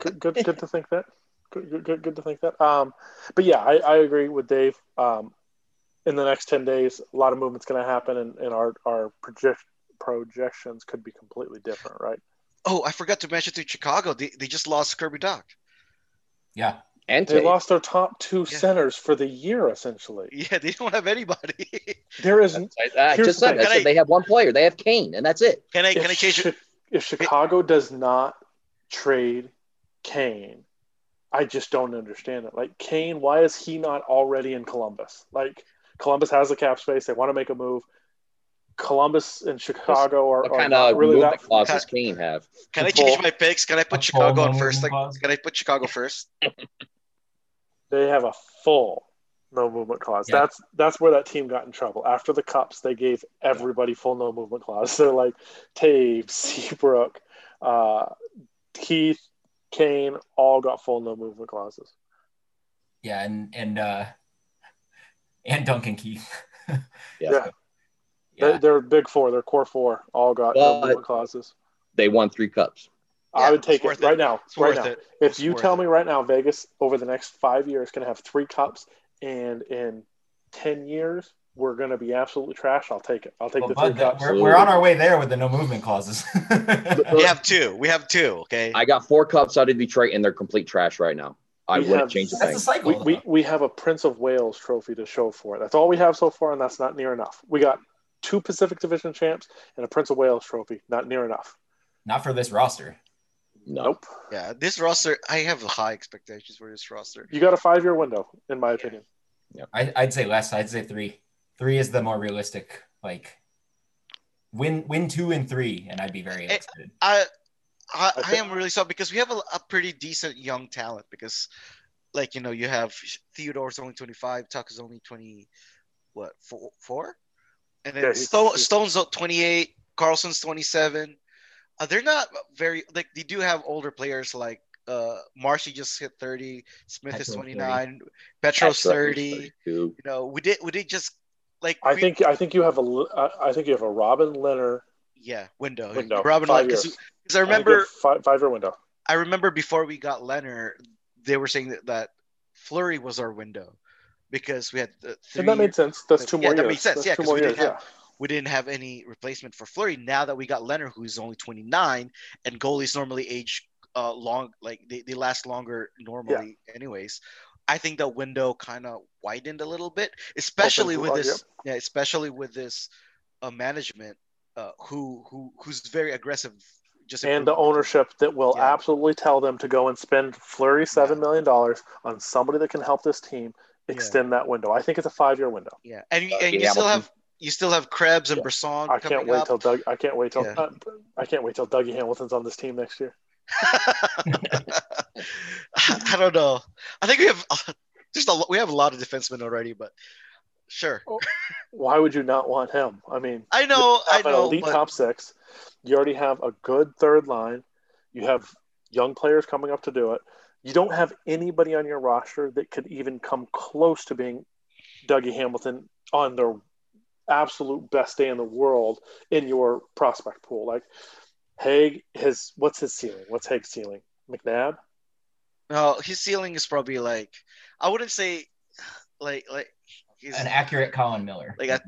Good to think that. Good to think that. But yeah, I agree with Dave. In the next 10 days, a lot of movement's gonna happen, and our projections could be completely different, right? Oh, I forgot to mention to Chicago, they just lost Kirby Dock. Yeah. And they lost their top two centers for the year, essentially. Yeah, they don't have anybody. There isn't. I just said that they have one player. They have Kane, and that's it. Can I change it? If Chicago does not trade Kane, I just don't understand it. Like, Kane, why is he not already in Columbus? Like, Columbus has the cap space. They want to make a move. Columbus and Chicago are kind of really that clauses Kane have. Can I change my picks? Can I put Chicago on first? Can I put Chicago first? They have a full no movement clause. Yeah. That's where that team got in trouble. After the Cups, they gave everybody full no movement clause. They're like Taves, Seabrook, Keith, Kane, all got full no movement clauses. Yeah, and Duncan Keith. Yeah. Yeah. They're big four. Their core four all got no movement clauses. They won 3 cups. Yeah, I would take it right now. Right now. If you tell me right now, Vegas over the next 5 years can have 3 cups, and in 10 years we're going to be absolutely trash, I'll take it. I'll take the 3 cups. We're on our way there with the no movement clauses. We have 2. We have 2. Okay. I got 4 cups out of Detroit, and they're complete trash right now. I wouldn't change the thing. That's a cycle. We have a Prince of Wales trophy to show for it. That's all we have so far, and that's not near enough. We got 2 Pacific Division champs and a Prince of Wales trophy. Not near enough. Not for this roster. Nope. Yeah, this roster, I have high expectations for this roster. You got a 5-year window, in my opinion. Yeah, I'd say less. I'd say 3. 3 is the more realistic. Like, win 2 and 3, and I'd be very excited. I am really sad because we have a pretty decent young talent. Because, like, you know, you have Theodore's only 25, Tuck is only 24? And then Stone's 28, Karlsson's 27. They're not very – like they do have older players like Marcy just hit 30, Smith is 29, Petro's 30. You know, we did just like – I think you have a Robin Leonard window. Robin Leonard, because I remember – 5-year window. I remember before we got Leonard, they were saying that Fleury was our window because we had 3 – and that made sense. That's 2 more years. Yeah, that makes sense. Yeah, because we didn't have – we didn't have any replacement for Fleury. Now that we got Leonard, who's only 29, and goalies normally age long, like they last longer normally anyways. I think the window kind of widened a little bit, especially with this management who's very aggressive. And the ownership that will absolutely tell them to go and spend Fleury $7 million on somebody that can help this team extend that window. I think it's a 5-year window. Yeah, and you still have. You still have Krebs and Brisson. I can't wait till Dougie Hamilton's on this team next year. I don't know. I think we have a lot of defensemen already, but sure. Why would you not want him? I mean, I know. Top 6. You already have a good third line. You have young players coming up to do it. You don't have anybody on your roster that could even come close to being Dougie Hamilton on their absolute best day in the world in your prospect pool. Like Hague, what's his ceiling? What's Hague's ceiling? McNabb? No, his ceiling is probably like I wouldn't say like he's an accurate Colin Miller. Like a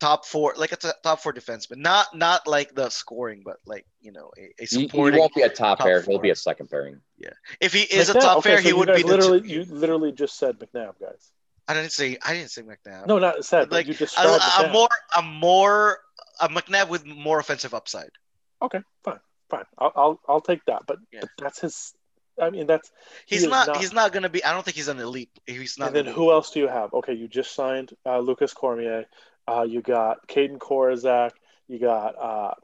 top 4, like a top 4 defenseman. Not like the scoring, but like you know a supporting. He won't be a top pair. He'll be a second pairing. Yeah, if he is McNabb, a top pair, so he would be. You literally just said McNabb, guys. I didn't say McNabb. No, not said. Like you described a McNabb with more offensive upside. Okay, fine. I'll take that. But that's his. I mean, that's he's not going to be. I don't think he's an elite. He's not. And then who else do you have? Okay, you just signed Lucas Cormier. You got Caden Korczak. You got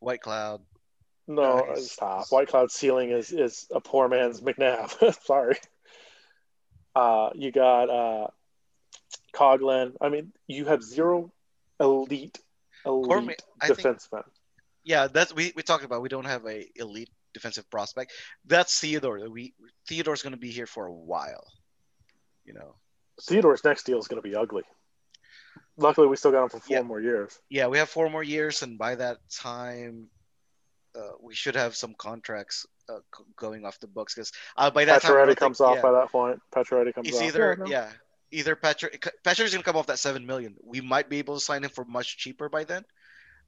Whitecloud. No, stop. Whitecloud's ceiling is a poor man's McNabb. Sorry. You got Coghlan. I mean, you have 0 elite defensemen. Yeah, that's we talked about. We don't have a elite defensive prospect. That's Theodore. Theodore's going to be here for a while. You know, Theodore's next deal is going to be ugly. Luckily, we still got him for 4 more years. Yeah, we have 4 more years, and by that time, we should have some contracts. Going off the books because by that time Pacioretty comes off by that point. Pacioretty comes off. Either Pacioretty's going to come off that $7 million. We might be able to sign him for much cheaper by then,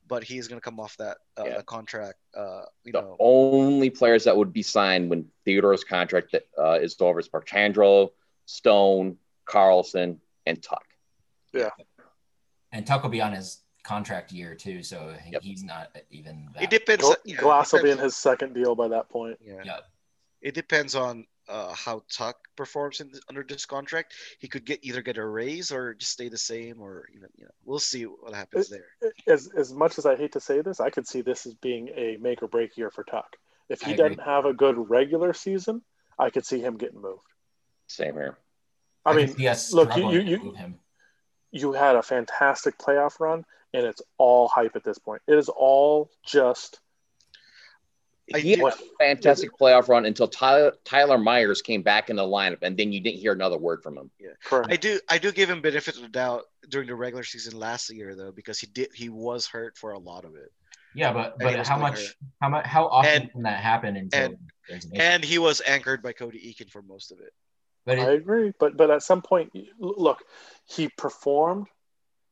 but he's going to come off that contract. The only players that would be signed when Theodore's contract is over is Pietrangelo, Stone, Karlsson, and Tuck. Yeah. And Tuck will be on his contract year too, so he's not even that. It depends. Glass will be in his second deal by that point. Yeah. Yep. It depends on how Tuck performs under this contract. He could either get a raise or just stay the same, or even we'll see what happens there. As much as I hate to say this, I could see this as being a make or break year for Tuck. If he doesn't have a good regular season, I could see him getting moved. Same here. Look, you had a fantastic playoff run, and it's all hype at this point. It is all just. He had a fantastic playoff run until Tyler Myers came back in the lineup, and then you didn't hear another word from him. Yeah, correct. I do give him benefit of the doubt during the regular season last year, though, because he was hurt for a lot of it. Yeah, but how often can that happen? And he was anchored by Cody Eakin for most of it. I agree, but at some point, look, he performed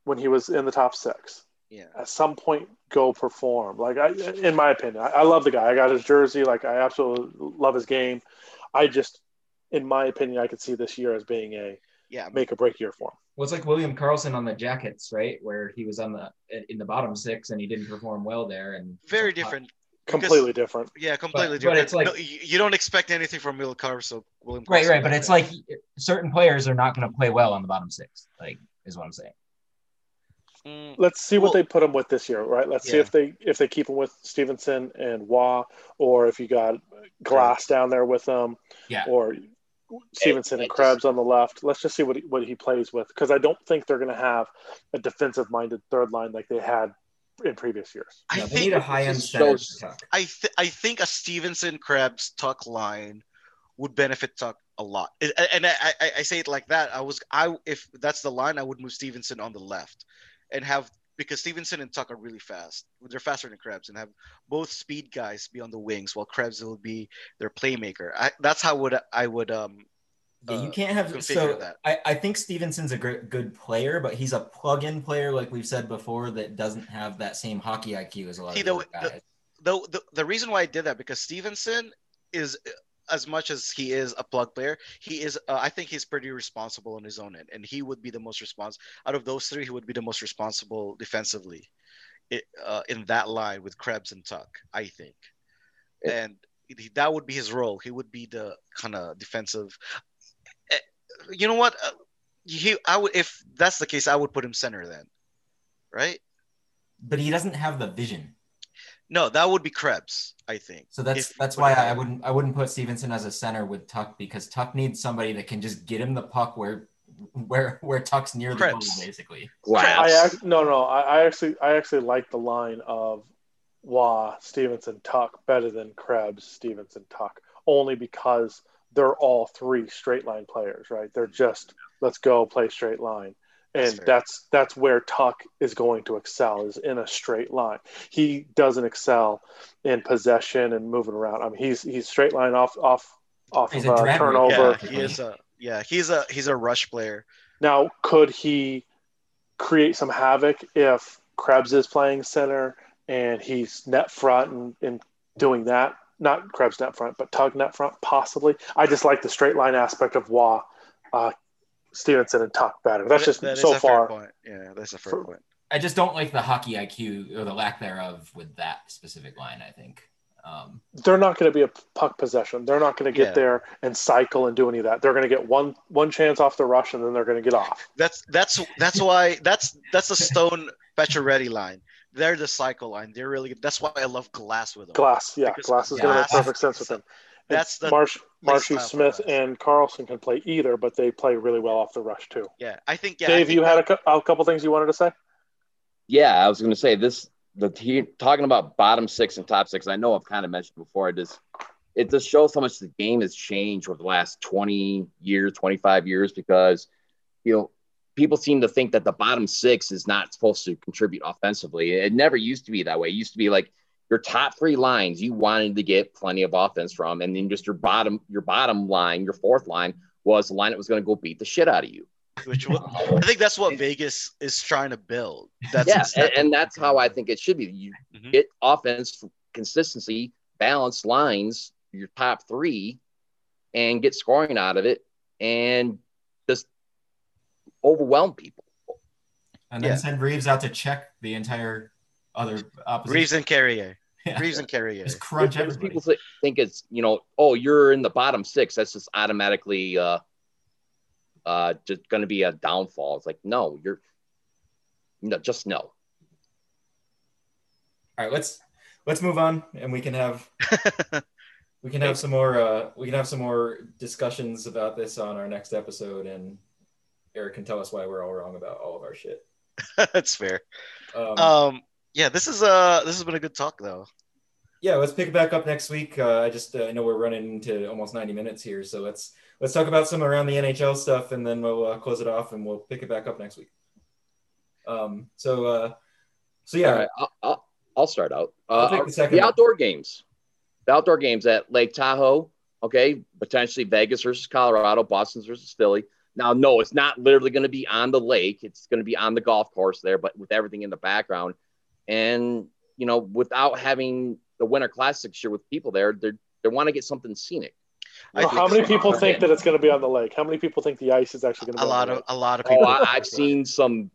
when he was in the top six. Yeah. At some point, go perform. In my opinion, I love the guy. I got his jersey. I absolutely love his game. I just, in my opinion, I could see this year as being a make or break year for him. Well, it's like William Karlsson on the Jackets, right, where he was in the bottom six and he didn't perform well there. And very different. Completely different. Yeah, completely different. But it's like, no, you don't expect anything from Will Karlsson. Right. But it's like certain players are not going to play well on the bottom six. Is what I'm saying. Let's see what they put him with this year, right? Let's see if they keep him with Stephenson and Waugh, or if you got Glass down there with them, or Stephenson and Krebs on the left. Let's just see what he plays with, because I don't think they're going to have a defensive-minded third line like they had in previous years. They need a high-end center. I think a Stevenson-Krebs-Tuck line would benefit Tuck a lot. And I say it like that. If that's the line, I would move Stevenson on the left. And because Stevenson and Tuck are really fast. They're faster than Krebs, and have both speed guys be on the wings while Krebs will be their playmaker. You can't have that. I think Stevenson's a good player, but he's a plug-in player, like we've said before, that doesn't have that same hockey IQ as a lot of guys. The reason why I did that, because Stevenson is, as much as he is a plug player, he is. I think he's pretty responsible on his own end, and he would be the most responsible out of those three. He would be the most responsible defensively in that line with Krebs and Tuck, I think, and that would be his role. He would be the kind of defensive. You know what? If that's the case, I would put him center then, right? But he doesn't have the vision. No, that would be Krebs, I think. So that's why I wouldn't put Stevenson as a center with Tuck, because Tuck needs somebody that can just get him the puck where Tuck's near Krebs. The goal, basically. I actually like the line of Wah, Stevenson, Tuck better than Krebs, Stevenson, Tuck, only because they're all three straight line players, right? They're just let's go play straight line. And that's where Tuck is going to excel, is in a straight line. He doesn't excel in possession and moving around. I mean, he's straight line off of a turnover. Yeah, he's a rush player. Now, could he create some havoc if Krebs is playing center and he's net front and doing that? Not Krebs net front, but Tuck net front, possibly. I just like the straight line aspect of Wah. Stevenson and Tuck better. That's just that so far. Fair point. Yeah, that's a fair point. I just don't like the hockey IQ or the lack thereof with that specific line, I think. They're not going to be a puck possession. They're not going to get there and cycle and do any of that. They're going to get one chance off the rush, and then they're going to get off. That's why that's the Stone Pacioretty line. They're the cycle line. They're really. That's why I love Glass with them. Glass is going to make perfect sense with them. That's the Marshy Smith and Karlsson can play either, but they play really well off the rush too. Yeah, I think. Yeah, Dave, you had a couple things you wanted to say. Yeah, I was going to say this. Talking about bottom six and top six, I know I've kind of mentioned before. It just shows how much the game has changed over the last 20 years, 25 years, because people seem to think that the bottom six is not supposed to contribute offensively. It never used to be that way. It used to be like, your top three lines you wanted to get plenty of offense from, and then just your bottom line, your fourth line was the line that was going to go beat the shit out of you. which I think that's what Vegas is trying to build. And that's how I think it should be. You get offense, consistency, balanced lines, your top three, and get scoring out of it, and just overwhelm people. And then send Reeves out to check the entire other opposition. Reeves and Carrier. Yeah. Reeves and Carrier. Just crunch everybody. People think it's, you know, oh, you're in the bottom six. That's just automatically just going to be a downfall. It's like, no, you're just no. All right, let's move on, and we can have we can have some more discussions about this on our next episode, and Eric can tell us why we're all wrong about all of our shit. That's fair. Yeah, this has been a good talk though. Yeah, let's pick it back up next week. I know we're running into almost 90 minutes here, so let's talk about some around the NHL stuff, and then we'll close it off, and we'll pick it back up next week. So all right, I'll start out. The outdoor games. The outdoor games at Lake Tahoe. Okay, potentially Vegas versus Colorado, Boston versus Philly. Now, no, it's not literally going to be on the lake. It's going to be on the golf course there, but with everything in the background. And, you know, without having the Winter Classics here with people there, they want to get something scenic. Well, how many people think that it's going to be on the lake? How many people think the ice is actually going to be on the lake? A lot of people. Oh, I've seen some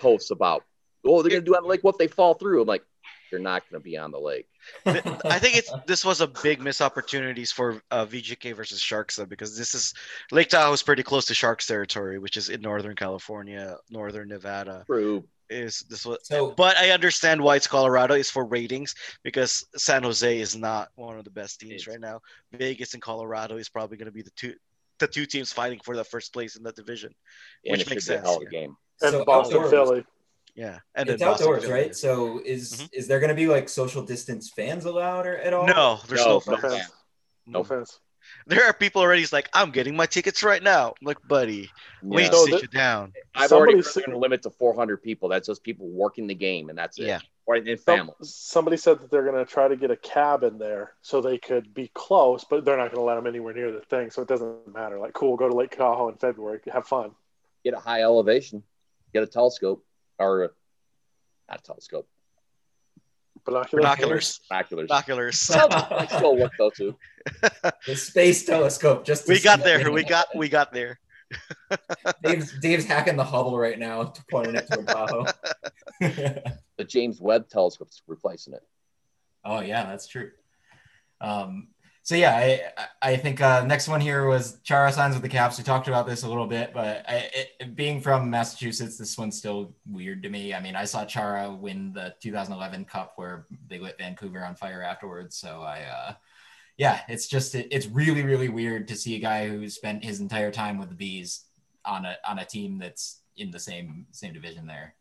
posts about, oh, they're going to do it on the lake. What if they fall through? I'm like, you're not going to be on the lake. I think this was a big miss opportunities for VGK versus Sharks, though, because this is Lake Tahoe is pretty close to Sharks territory, which is in Northern California, Northern Nevada. True. But I understand why it's Colorado is for ratings, because San Jose is not one of the best teams right now. Vegas and Colorado is probably going to be the two teams fighting for the first place in the division, which makes sense. Game. And so Boston, Philly. Yeah, and it's outdoors, right? So is there going to be like social distance fans allowed at all? No, there's no fans. No fans. There are people already like, I'm getting my tickets right now. I'm like, buddy, we need to sit you down. I've already set a limit to 400 people. That's just people working the game, and that's it. Yeah. Or in families. Somebody said that they're going to try to get a cab in there so they could be close, but they're not going to let them anywhere near the thing, so it doesn't matter. Like, cool, go to Lake Tahoe in February. Have fun. Get a high elevation. Get a telescope. Or not a telescope. Binoculars. I still work though too. The space telescope. Just we got there. We got there. Dave's hacking the Hubble right now to point it to Tahoe. The James Webb telescope's replacing it. Oh yeah, that's true. I think next one here was Chara signs with the Caps. We talked about this a little bit, but being from Massachusetts, this one's still weird to me. I mean, I saw Chara win the 2011 Cup where they lit Vancouver on fire afterwards. So it's really, really weird to see a guy who spent his entire time with the Bees on a team that's in the same division there.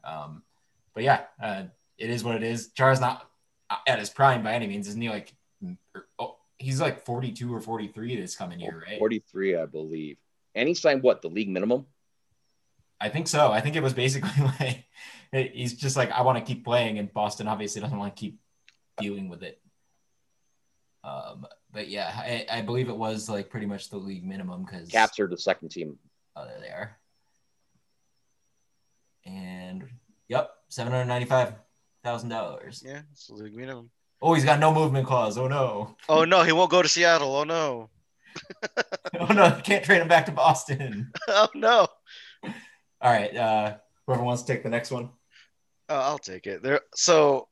It is what it is. Chara's not at his prime by any means, isn't he? He's like 42 or 43 this coming year, right? 43, I believe. And he signed what, the league minimum? I think so. I think it was basically like he's just like, I want to keep playing, and Boston obviously doesn't want to keep dealing with it. I believe it was like pretty much the league minimum because Caps are the second team. Oh, there they are. And yep, $795,000. Yeah, it's the league minimum. Oh, he's got no movement clause. Oh, no. Oh, no. He won't go to Seattle. Oh, no. Oh, no. You can't trade him back to Boston. Oh, no. All right. Whoever wants to take the next one. I'll take it. So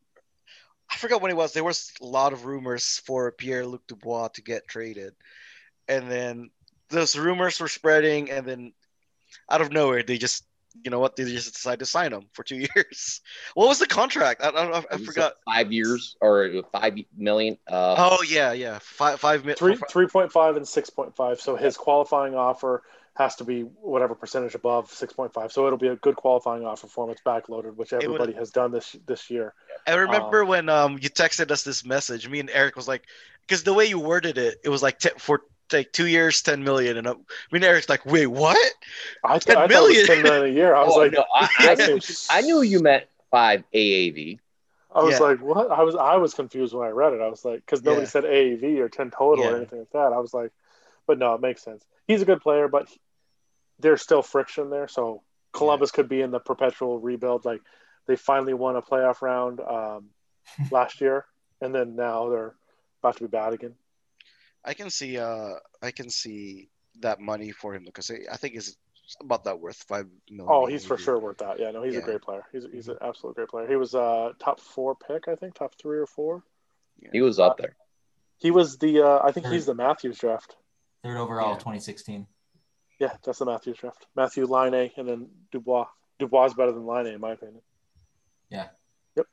I forgot when it was. There was a lot of rumors for Pierre-Luc Dubois to get traded. And then those rumors were spreading. And then out of nowhere, they just, you know what? They just decided to sign him for 2 years. What was the contract? I forgot. 5 years or $5 million. Five million. 3.5 and 6.5. So his qualifying offer has to be whatever percentage above 6.5. So it'll be a good qualifying offer for him. It's backloaded, which everybody has done this year. I remember when you texted us this message. Me and Eric was like, because the way you worded it, it was like for. Take 2 years, $10 million, and Eric's like, "Wait, what? $10 million? I thought it was $10 million a year." I was I knew you meant 5 AAV. I was like, "What?" I was confused when I read it. I was like, because nobody said AAV or 10 total or anything like that. I was like, but no, it makes sense. He's a good player, but there's still friction there. So Columbus could be in the perpetual rebuild. Like they finally won a playoff round last year, and then now they're about to be bad again. I can see that money for him because I think it's about that worth $5 million. Oh, he's for sure worth that. Yeah, no, he's a great player. He's an absolute great player. He was a top four pick, I think, top three or four. Yeah. He was up there. He was the I think he's the Matthews draft. Third overall, 2016. Yeah, that's the Matthews draft. Matthew, Line A, and then Dubois. Dubois is better than Line A, in my opinion. Yeah. Yep.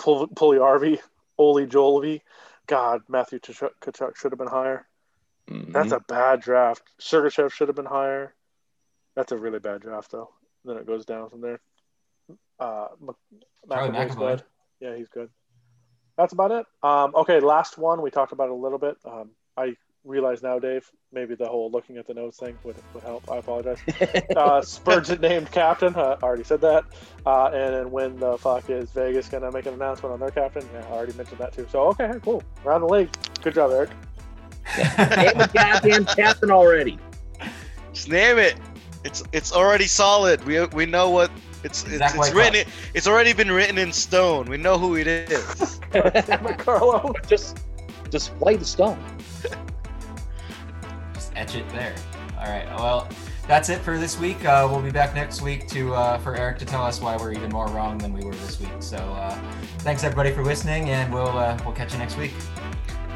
Puljujarvi, Olli Jolvi. God, Matthew Tkachuk should have been higher. Mm-hmm. That's a bad draft. Sergachev should have been higher. That's a really bad draft, though. Then it goes down from there. McAvoy's good. Yeah, he's good. That's about it. Okay, last one. We talked about it a little bit. I realize now, Dave, maybe the whole looking at the notes thing would help. I apologize. Spurgeon named captain. I already said that. And then when the fuck is Vegas going to make an announcement on their captain? Yeah, I already mentioned that too. So, okay, cool. Around the league. Good job, Eric. Name the goddamn captain already. Just name it. It's already solid. We know what it's written. It's already been written in stone. We know who it is. Carlo, just play the stone. Just etch it there. All right. Well, that's it for this week. We'll be back next week for Eric to tell us why we're even more wrong than we were this week. So thanks everybody for listening, and we'll catch you next week.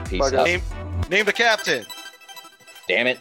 Peace out. Name the captain. Damn it.